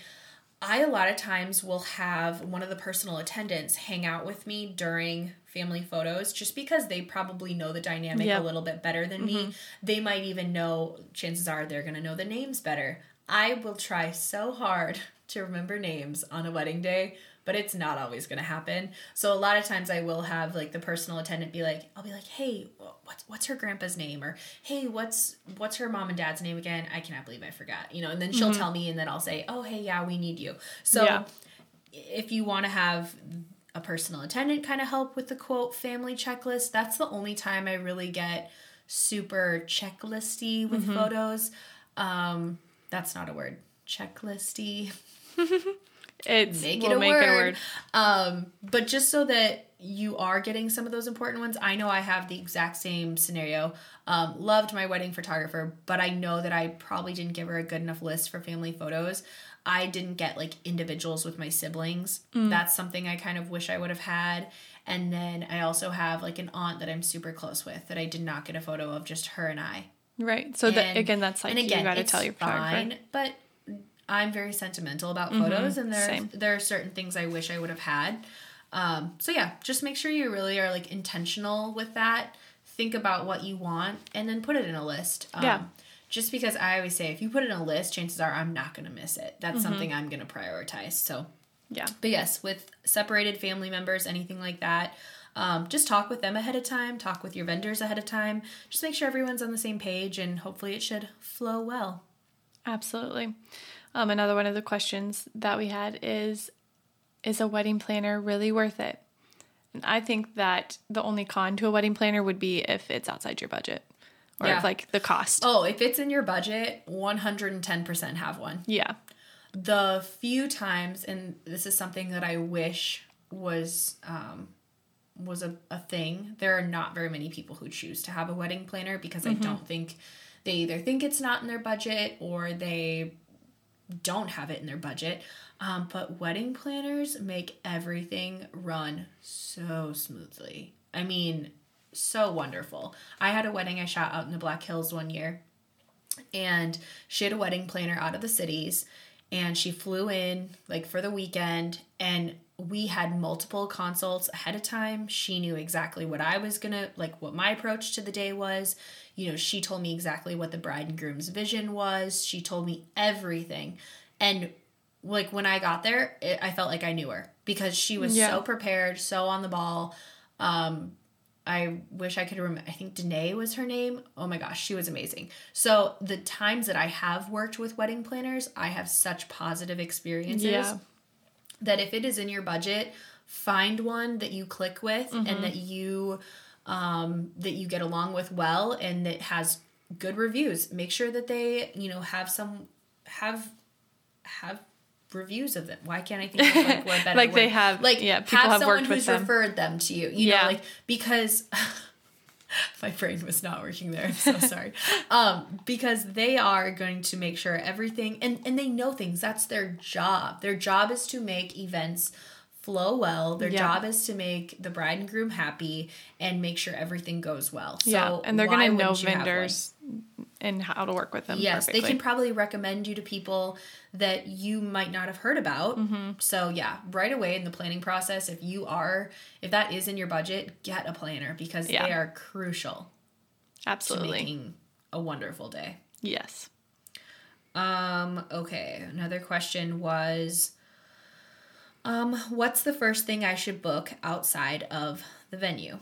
I, a lot of times, will have one of the personal attendants hang out with me during family photos just because they probably know the dynamic yep. a little bit better than mm-hmm. me. They might even know, chances are they're going to know the names better. I will try so hard to remember names on a wedding day but it's not always going to happen. So a lot of times I will have like the personal attendant be like, I'll be like, hey, what's what's her grandpa's name? Or, hey, what's what's her mom and dad's name again? I cannot believe I forgot, you know, and then she'll mm-hmm. tell me, and then I'll say, oh, hey, yeah, we need you. So yeah. if you want to have a personal attendant kind of help with the quote family checklist, that's the only time I really get super checklisty with mm-hmm. photos. Um, that's not a word. Checklisty. It's make we'll it a make word. It a word. Um, but just so that you are getting some of those important ones. I know I have the exact same scenario. Um, loved my wedding photographer, but I know that I probably didn't give her a good enough list for family photos. I didn't get like individuals with my siblings. Mm. That's something I kind of wish I would have had. And then I also have like an aunt that I'm super close with that I did not get a photo of, just her and I. Right. So and, that, again, that's like, again, you got to tell your photographer. But I'm very sentimental about mm-hmm. photos, and there Same. there are certain things I wish I would have had. Um, so yeah, just make sure you really are like intentional with that. Think about what you want and then put it in a list. Um, yeah. Just because I always say, if you put it in a list, chances are I'm not going to miss it. That's mm-hmm. something I'm going to prioritize. So, yeah. But yes, with separated family members, anything like that, um, just talk with them ahead of time. Talk with your vendors ahead of time. Just make sure everyone's on the same page, and hopefully it should flow well. Absolutely. Um, another one of the questions that we had is, is a wedding planner really worth it? And I think that the only con to a wedding planner would be if it's outside your budget. Or yeah. if, like, the cost. Oh, if it's in your budget, one hundred ten percent have one. Yeah. The few times, and this is something that I wish was um, was a, a thing, there are not very many people who choose to have a wedding planner because mm-hmm. I don't think they either think it's not in their budget or they don't have it in their budget. Um, but wedding planners make everything run so smoothly. I mean... so wonderful. I had a wedding I shot out in the Black Hills one year, and she had a wedding planner out of the cities, and she flew in like for the weekend, and we had multiple consults ahead of time. She knew exactly what I was gonna, like what my approach to the day was. You know, she told me exactly what the bride and groom's vision was. She told me everything. And like when I got there, it, I felt like I knew her because she was yeah. so prepared, so on the ball. Um, I wish I could remember. I think Danae was her name. Oh my gosh, she was amazing. So the times that I have worked with wedding planners, I have such positive experiences yeah. that if it is in your budget, find one that you click with mm-hmm. and that you um, that you get along with well and that has good reviews. Make sure that they, you know, have some have have. reviews of them. Why can't I think of like what better like word? They have like yeah people have, have someone worked who's with them. Referred them to you you yeah. know like because my brain was not working there. I'm so sorry. Um because they are going to make sure everything and and they know things. That's their job. Their job is to make events flow well. Their yeah. job is to make the bride and groom happy and make sure everything goes well. So yeah, and they're going to know vendors and how to work with them. Yes, perfectly. They can probably recommend you to people that you might not have heard about. Mm-hmm. So yeah, right away in the planning process, if you are, if that is in your budget, get a planner because yeah. they are crucial. Absolutely. To making a wonderful day. Yes. Um. Okay. Another question was, um, what's the first thing I should book outside of the venue?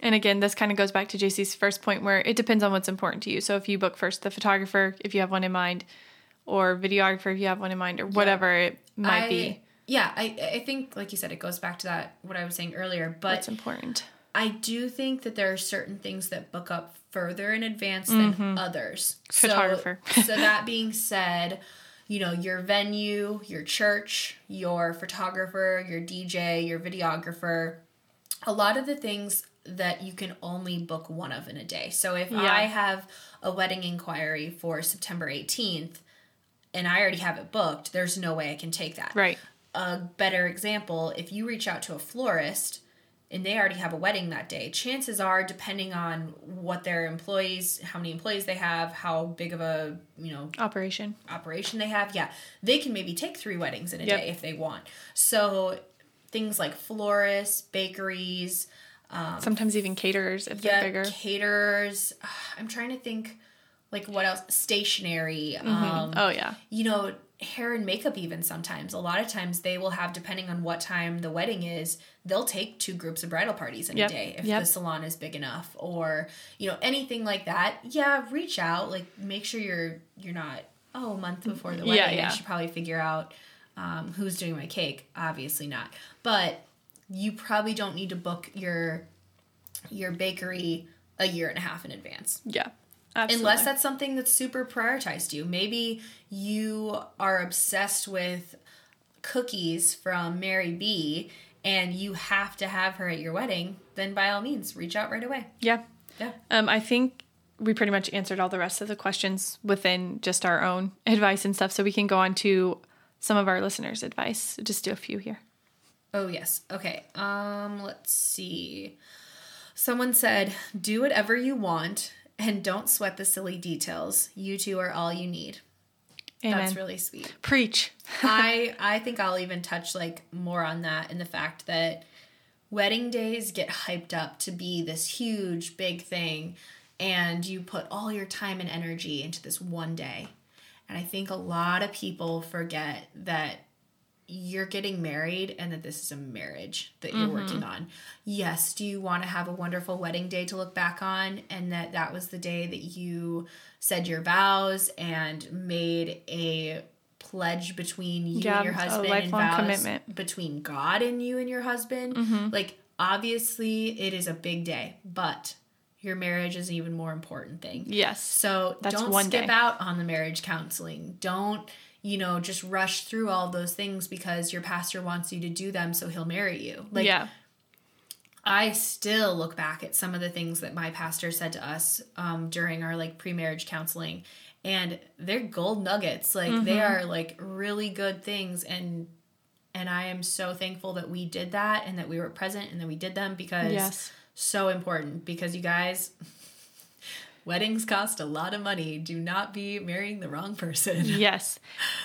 And again, this kind of goes back to JaCee's first point where it depends on what's important to you. So if you book first the photographer, if you have one in mind, or videographer, if you have one in mind, or whatever yeah. it might I, be. Yeah, I, I think, like you said, it goes back to that, what I was saying earlier. But it's important. I do think that there are certain things that book up further in advance mm-hmm. than others. Photographer. So, so that being said, you know, your venue, your church, your photographer, your D J, your videographer, a lot of the things that you can only book one of in a day. So if yeah. I have a wedding inquiry for September eighteenth and I already have it booked, there's no way I can take that. Right. A better example, if you reach out to a florist and they already have a wedding that day, chances are, depending on what their employees, how many employees they have, how big of a, you know, operation operation they have, yeah, they can maybe take three weddings in a yep. day if they want. So things like florists, bakeries, Um, sometimes even caterers if yeah, they're bigger. Caterers. I'm trying to think, like, what else? Stationery. Mm-hmm. Um, oh, yeah. You know, hair and makeup even sometimes. A lot of times they will have, depending on what time the wedding is, they'll take two groups of bridal parties in yep. a day if yep. the salon is big enough, or, you know, anything like that. Yeah, reach out. Like, make sure you're you're not, oh, a month before the wedding. Yeah, yeah. I should probably figure out um, who's doing my cake. Obviously not. But you probably don't need to book your your bakery a year and a half in advance. Yeah. Absolutely. Unless that's something that's super prioritized to you. Maybe you are obsessed with cookies from Mary B and you have to have her at your wedding, then by all means, reach out right away. Yeah. Yeah. Um, I think we pretty much answered all the rest of the questions within just our own advice and stuff. So we can go on to some of our listeners' advice. Just do a few here. Oh, yes. Okay. Um, let's see. Someone said, do whatever you want. And don't sweat the silly details. You two are all you need. Amen. That's really sweet. Preach. I, I think I'll even touch like more on that in the fact that wedding days get hyped up to be this huge, big thing. And you put all your time and energy into this one day. And I think a lot of people forget that you're getting married and that this is a marriage that you're mm-hmm. working on. Yes, do you want to have a wonderful wedding day to look back on and that that was the day that you said your vows and made a pledge between you yeah, and your husband, a lifelong and vows commitment between God and you and your husband? Mm-hmm. Like, obviously, it is a big day, but your marriage is an even more important thing. Yes. So that's don't one skip day. out on the marriage counseling. Don't... you know, just rush through all those things because your pastor wants you to do them so he'll marry you. Like, yeah. I still look back at some of the things that my pastor said to us um, during our, like, pre-marriage counseling, and they're gold nuggets. Like, mm-hmm. they are, like, really good things, and and I am so thankful that we did that and that we were present and that we did them because yes. so important. Because, you guys... weddings cost a lot of money. Do not be marrying the wrong person. Yes.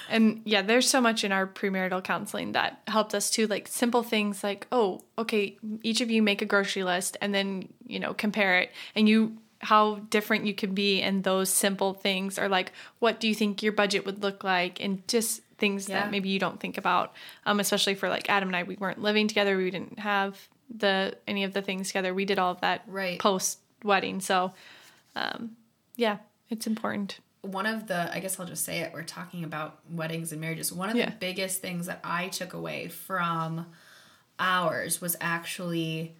And yeah, there's so much in our premarital counseling that helped us too. Like simple things like, oh, okay, each of you make a grocery list and then, you know, compare it and you, how different you can be in those simple things, or like, what do you think your budget would look like? And just things yeah. that maybe you don't think about, um, especially for like Adam and I, we weren't living together. We didn't have the, any of the things together. We did all of that right. post wedding. So Um, yeah, it's important. One of the, I guess I'll just say it, we're talking about weddings and marriages. One of yeah. the biggest things that I took away from ours was actually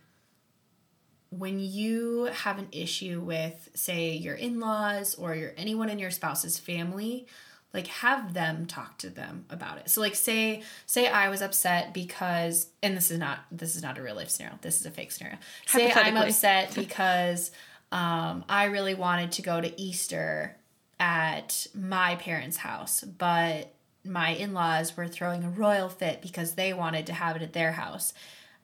when you have an issue with, say, your in-laws or your anyone in your spouse's family, like have them talk to them about it. So like say, say I was upset because, and this is not, this is not a real life scenario. This is a fake scenario. Say I'm upset because... Um, I really wanted to go to Easter at my parents' house, but my in-laws were throwing a royal fit because they wanted to have it at their house.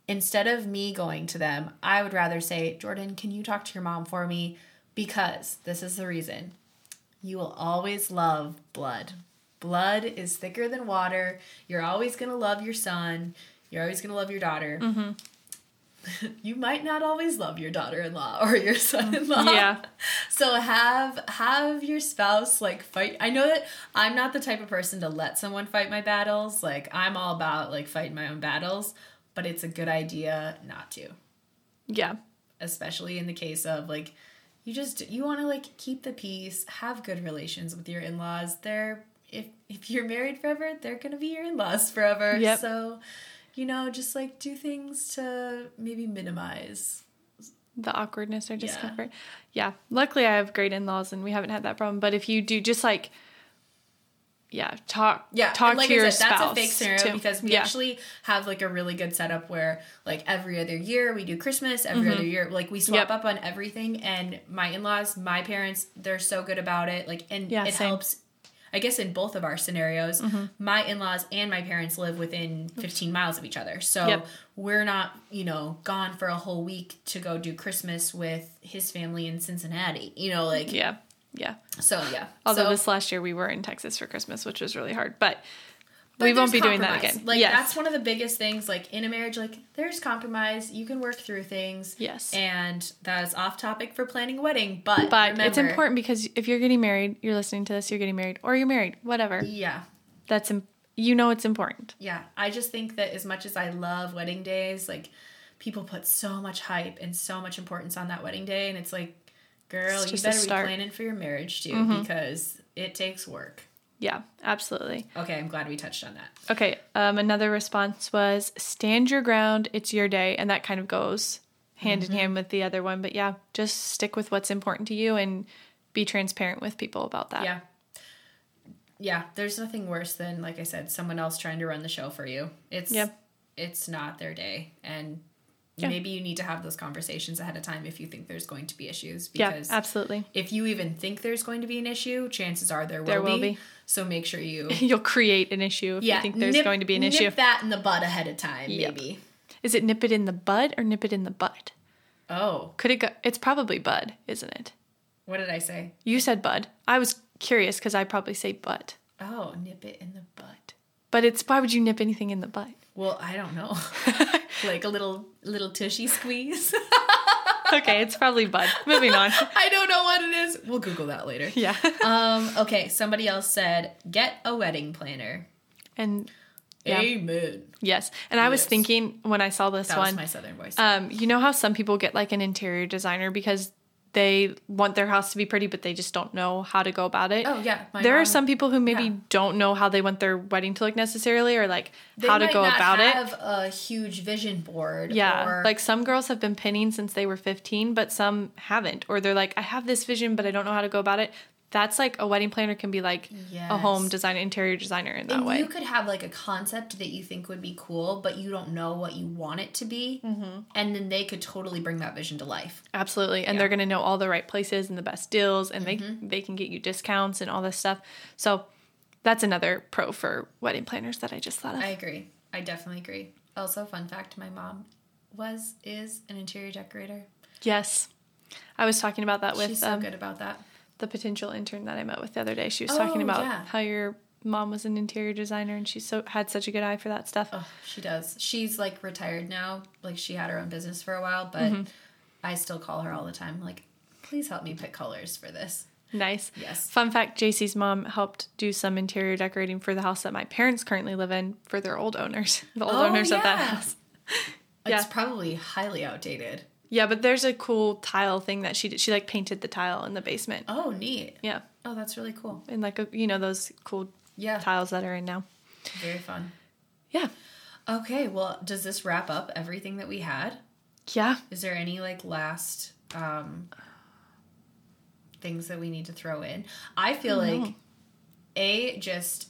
Instead of me going to them, I would rather say, Jordan, can you talk to your mom for me? Because this is the reason. You will always love blood. Blood is thicker than water. You're always going to love your son. You're always going to love your daughter. Mm-hmm. You might not always love your daughter-in-law or your son-in-law. Yeah. So have have your spouse, like, fight. I know that I'm not the type of person to let someone fight my battles. Like, I'm all about, like, fighting my own battles. But it's a good idea not to. Yeah. Especially in the case of, like, you just, you want to, like, keep the peace, have good relations with your in-laws. They're, if, if you're married forever, they're going to be your in-laws forever. Yep. So... you know, just, like, do things to maybe minimize the awkwardness or discomfort. Yeah. yeah. Luckily, I have great in-laws, and we haven't had that problem. But if you do, just, like, yeah, talk yeah. talk like to I your said, spouse. That's a fake scenario too. Because we yeah. actually have, like, a really good setup where, like, every other year we do Christmas, every mm-hmm. other year. Like, we swap yep. up on everything. And my in-laws, my parents, they're so good about it. Like, and yeah, it same. helps I guess in both of our scenarios, mm-hmm. my in-laws and my parents live within fifteen miles of each other. So yep. we're not, you know, gone for a whole week to go do Christmas with his family in Cincinnati, you know, like. Yeah. Yeah. So, yeah. Although so, this last year we were in Texas for Christmas, which was really hard, but, but we won't be compromise. doing that again. Like yes. that's one of the biggest things, like in a marriage, like there's compromise. You can work through things. Yes. And that is off topic for planning a wedding. But, but remember, it's important because if you're getting married, you're listening to this, you're getting married or you're married, whatever. Yeah. that's, you know, it's important. Yeah. I just think that as much as I love wedding days, like people put so much hype and so much importance on that wedding day. And it's like, girl, it's you better be planning for your marriage too, mm-hmm. because it takes work. Yeah, absolutely. Okay, I'm glad we touched on that. Okay, um, another response was, stand your ground, it's your day, and that kind of goes hand mm-hmm. in hand with the other one. But yeah, just stick with what's important to you and be transparent with people about that. Yeah. Yeah, there's nothing worse than, like I said, someone else trying to run the show for you. It's yeah. it's not their day, and yeah. maybe you need to have those conversations ahead of time if you think there's going to be issues. Because yeah, absolutely. If you even think there's going to be an issue, chances are there will, there will be. be. So make sure you... You'll create an issue if yeah, you think there's nip, going to be an nip issue. Nip that in the bud ahead of time, yep. maybe. Is it nip it in the bud or nip it in the butt? Oh. Could it go... It's probably bud, isn't it? What did I say? You said bud. I was curious because I probably say butt. Oh, nip it in the butt. But it's... Why would you nip anything in the butt? Well, I don't know. Like a little little tushy squeeze. Okay, it's probably bud. Moving on. I don't know what it is. We'll Google that later. Yeah. um. Okay, somebody else said, get a wedding planner. And yeah. Amen. Yes. And yes. I was thinking when I saw this that one. That was my southern voice. Um, you know how some people get like an interior designer because they want their house to be pretty, but they just don't know how to go about it. Oh, yeah. My there mom, are some people who maybe yeah. don't know how they want their wedding to look necessarily, or like they how to go about it. They have a huge vision board. Yeah. Or... Like some girls have been pinning since they were fifteen, but some haven't. Or they're like, I have this vision, but I don't know how to go about it. That's like a wedding planner can be like yes. a home design, interior designer in that and way. You could have like a concept that you think would be cool, but you don't know what you want it to be. Mm-hmm. And then they could totally bring that vision to life. Absolutely. And yeah. they're going to know all the right places and the best deals, and mm-hmm. they, they can get you discounts and all this stuff. So that's another pro for wedding planners that I just thought of. I agree. I definitely agree. Also, fun fact, my mom was, is an interior decorator. Yes. I was talking about that with... She's so um, good about that. The potential intern that I met with the other day. She was oh, talking about yeah. how your mom was an interior designer and she so had such a good eye for that stuff. Oh, she does. She's like retired now. Like she had her own business for a while, but mm-hmm. I still call her all the time. Like, please help me pick colors for this. Nice. Yes. Fun fact, J C's mom helped do some interior decorating for the house that my parents currently live in for their old owners. The old oh, owners yeah. of that house. yeah. It's probably highly outdated. Yeah, but there's a cool tile thing that she did. She, like, painted the tile in the basement. Oh, neat. Yeah. Oh, that's really cool. And, like, a, you know, those cool yeah. tiles that are in now. Very fun. Yeah. Okay, well, does this wrap up everything that we had? Yeah. Is there any, like, last um, things that we need to throw in? I feel I like, A, just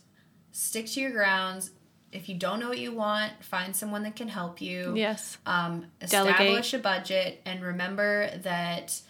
stick to your grounds. If you don't know what you want, find someone that can help you. Yes. Um, establish Delegate. a budget, and remember that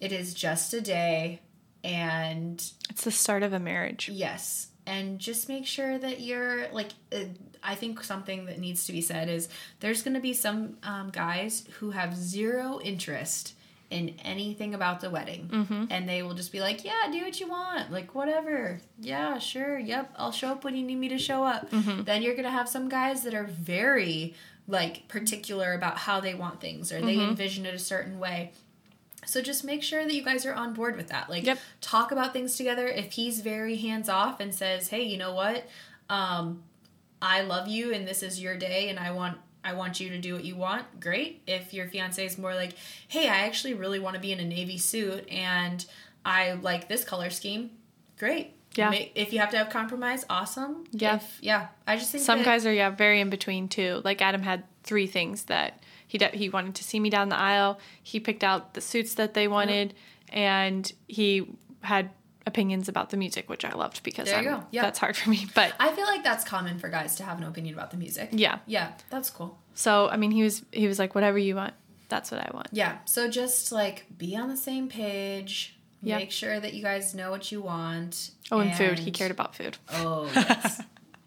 it is just a day, and it's the start of a marriage. Yes. And just make sure that you're, like, uh, I think something that needs to be said is there's going to be some um, guys who have zero interest in anything about the wedding. Mm-hmm. And they will just be like, yeah, do what you want. Like, whatever. Yeah, sure. Yep. I'll show up when you need me to show up. Mm-hmm. Then you're going to have some guys that are very, like, particular about how they want things, or mm-hmm. they envision it a certain way. So just make sure that you guys are on board with that. Like, yep. talk about things together. If he's very hands-off and says, hey, you know what? Um, I love you, and this is your day, and I want... I want you to do what you want. Great. If your fiance is more like, hey, I actually really want to be in a navy suit and I like this color scheme. Great. Yeah. If you have to have compromise, awesome. Yeah. If, yeah. I just think some that guys are yeah very in between too. Like Adam had three things that he de- he wanted to see me down the aisle. He picked out the suits that they wanted, mm-hmm. and he had opinions about the music, which I loved because yeah. that's hard for me. But I feel like that's common for guys to have an opinion about the music. Yeah. Yeah. That's cool. So, I mean, he was, he was like, whatever you want, that's what I want. Yeah. So just like be on the same page, yeah. make sure that you guys know what you want. Oh, and, and food. He cared about food. Oh, yes.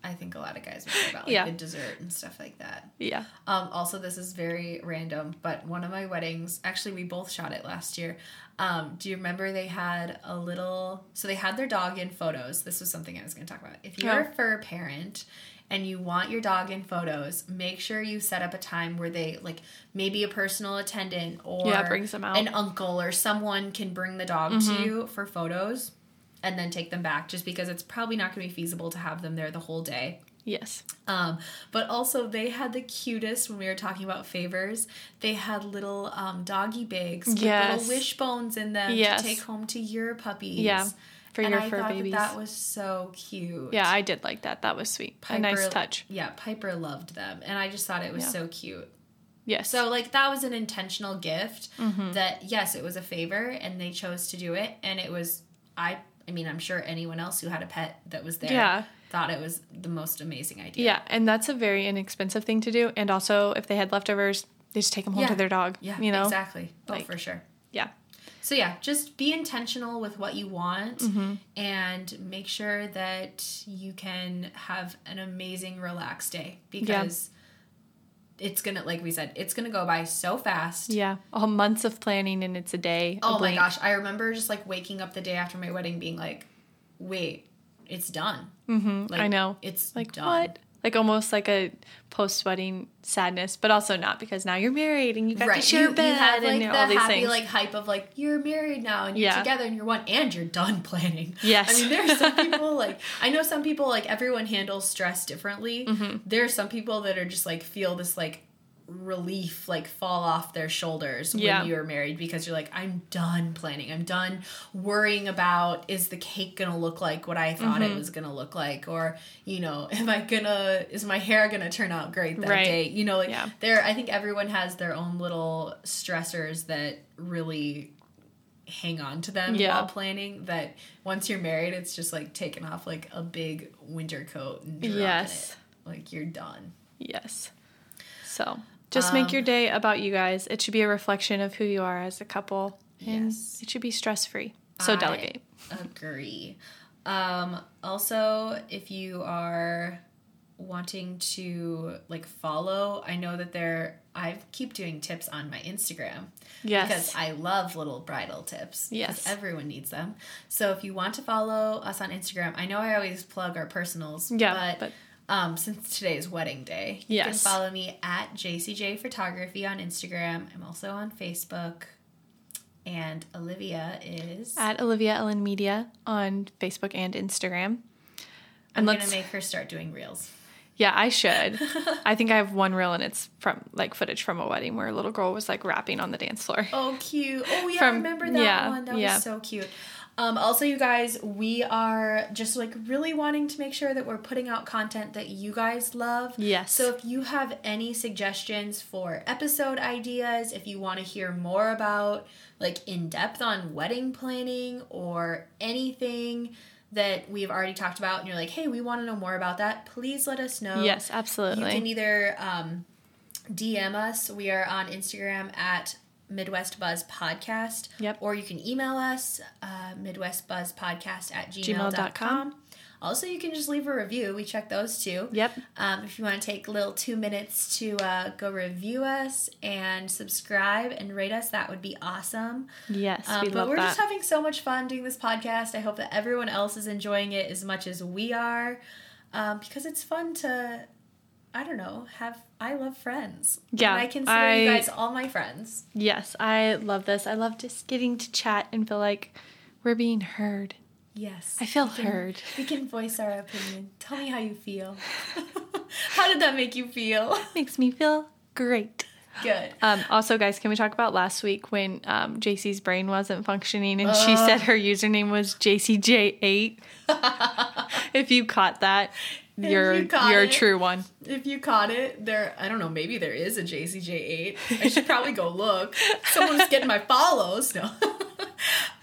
I think a lot of guys care about like yeah. the dessert and stuff like that. Yeah. Um, also, this is very random, but one of my weddings, actually we both shot it last year. Um, do you remember they had a little, so they had their dog in photos. This was something I was going to talk about. If you're yeah. a fur parent and you want your dog in photos, make sure you set up a time where they, like, maybe a personal attendant or yeah, brings them out. An uncle or someone can bring the dog mm-hmm. to you for photos. and then take them back, just because it's probably not going to be feasible to have them there the whole day. Yes. Um, but also they had the cutest, when we were talking about favors, they had little um, doggy bags with yes. little wishbones in them yes. to take home to your puppies. Yeah. For and your I fur thought babies. That, that was so cute. Yeah, I did like that. That was sweet. Piper, a nice touch. Yeah, Piper loved them. And I just thought it was yeah. so cute. Yes. So, like, that was an intentional gift mm-hmm. that, yes, it was a favor, and they chose to do it. And it was, I I mean, I'm sure anyone else who had a pet that was there yeah. thought it was the most amazing idea. Yeah, and that's a very inexpensive thing to do. And also, if they had leftovers, they just take them home yeah. to their dog. Yeah, you know? Exactly. Oh, like, for sure. Yeah. So, yeah, just be intentional with what you want mm-hmm. and make sure that you can have an amazing, relaxed day, because yeah. it's going to, like we said, it's going to go by so fast. Yeah. All months of planning, and it's a day. Oh, a my gosh. I remember just, like, waking up the day after my wedding being like, wait, it's done. Mm-hmm. Like, I know. It's like, done. What? Like, almost like a post-wedding sadness, but also not, because now you're married and you got right. to share you, bed you had, like, and all these happy, things. Like, hype of, like, you're married now and you're yeah. together and you're one and you're done planning. Yes. I mean, there are some people, like, I know some people, like, everyone handles stress differently. Mm-hmm. There are some people that are just, like, feel this, like, relief, like, fall off their shoulders yeah. when you're married, because you're like, I'm done planning. I'm done worrying about, is the cake gonna look like what I thought mm-hmm. it was gonna look like, or, you know, am I gonna is my hair gonna turn out great that right. day? You know, like yeah. there I think everyone has their own little stressors that really hang on to them yeah. while planning, that once you're married, it's just like taking off like a big winter coat and dropping yes. it. Like, you're done. Yes. So just make your day about you guys. It should be a reflection of who you are as a couple. Yes. It should be stress-free. So I delegate. Agree. Um, also, if you are wanting to, like, follow, I know that there, I keep doing tips on my Instagram. Yes. Because I love little bridal tips. Yes. Everyone needs them. So if you want to follow us on Instagram, I know I always plug our personals. Yeah, but... but- Um, since today is wedding day, you yes. can follow me at J C J Photography on Instagram. I'm also on Facebook. And Olivia is... at Olivia Ellen Media on Facebook and Instagram. And I'm going to make her start doing reels. Yeah, I should. I think I have one reel, and it's from, like, footage from a wedding where a little girl was, like, rapping on the dance floor. Oh, cute. Oh, yeah, from, I remember that yeah, one. That yeah. was so cute. Um, also, you guys, we are just, like, really wanting to make sure that we're putting out content that you guys love. Yes. So if you have any suggestions for episode ideas, if you want to hear more about, like, in-depth on wedding planning or anything that we've already talked about and you're like, hey, we want to know more about that, please let us know. Yes, absolutely. You can either um, D M us. We are on Instagram at Midwest Buzz Podcast. Yep. Or you can email us, uh, midwestbuzzpodcast at gmail dot com. Also, you can just leave a review. We check those too. Yep. Um, if you want to take a little two minutes to uh, go review us and subscribe and rate us, that would be awesome. Yes, um, we but love we're that. Just having so much fun doing this podcast. I hope that everyone else is enjoying it as much as we are, um, because it's fun to, I don't know, have, I love friends. Yeah. And I consider I, you guys all my friends. Yes, I love this. I love just getting to chat and feel like we're being heard. Yes. I feel we can, heard. We can voice our opinion. Tell me how you feel. How did that make you feel? Makes me feel great. Good. Um, also, guys, can we talk about last week when um, JaCee's brain wasn't functioning and uh. she said her username was J C J eight? If you caught that, you're, you you're a true one. If you caught it, there, I don't know, maybe there is a J C J eight. I should probably go look. Someone's getting my follows. No.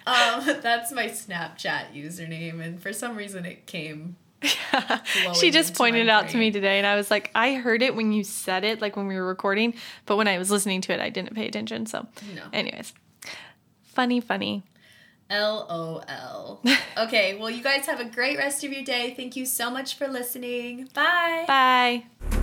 Um, that's my Snapchat username, and for some reason it came. Yeah. She just pointed it out to me today, and I was like, I heard it when you said it, like when we were recording, but when I was listening to it, I didn't pay attention. So, no. Anyways, funny, funny. L O L. Okay, well, you guys have a great rest of your day. Thank you so much for listening. Bye. Bye.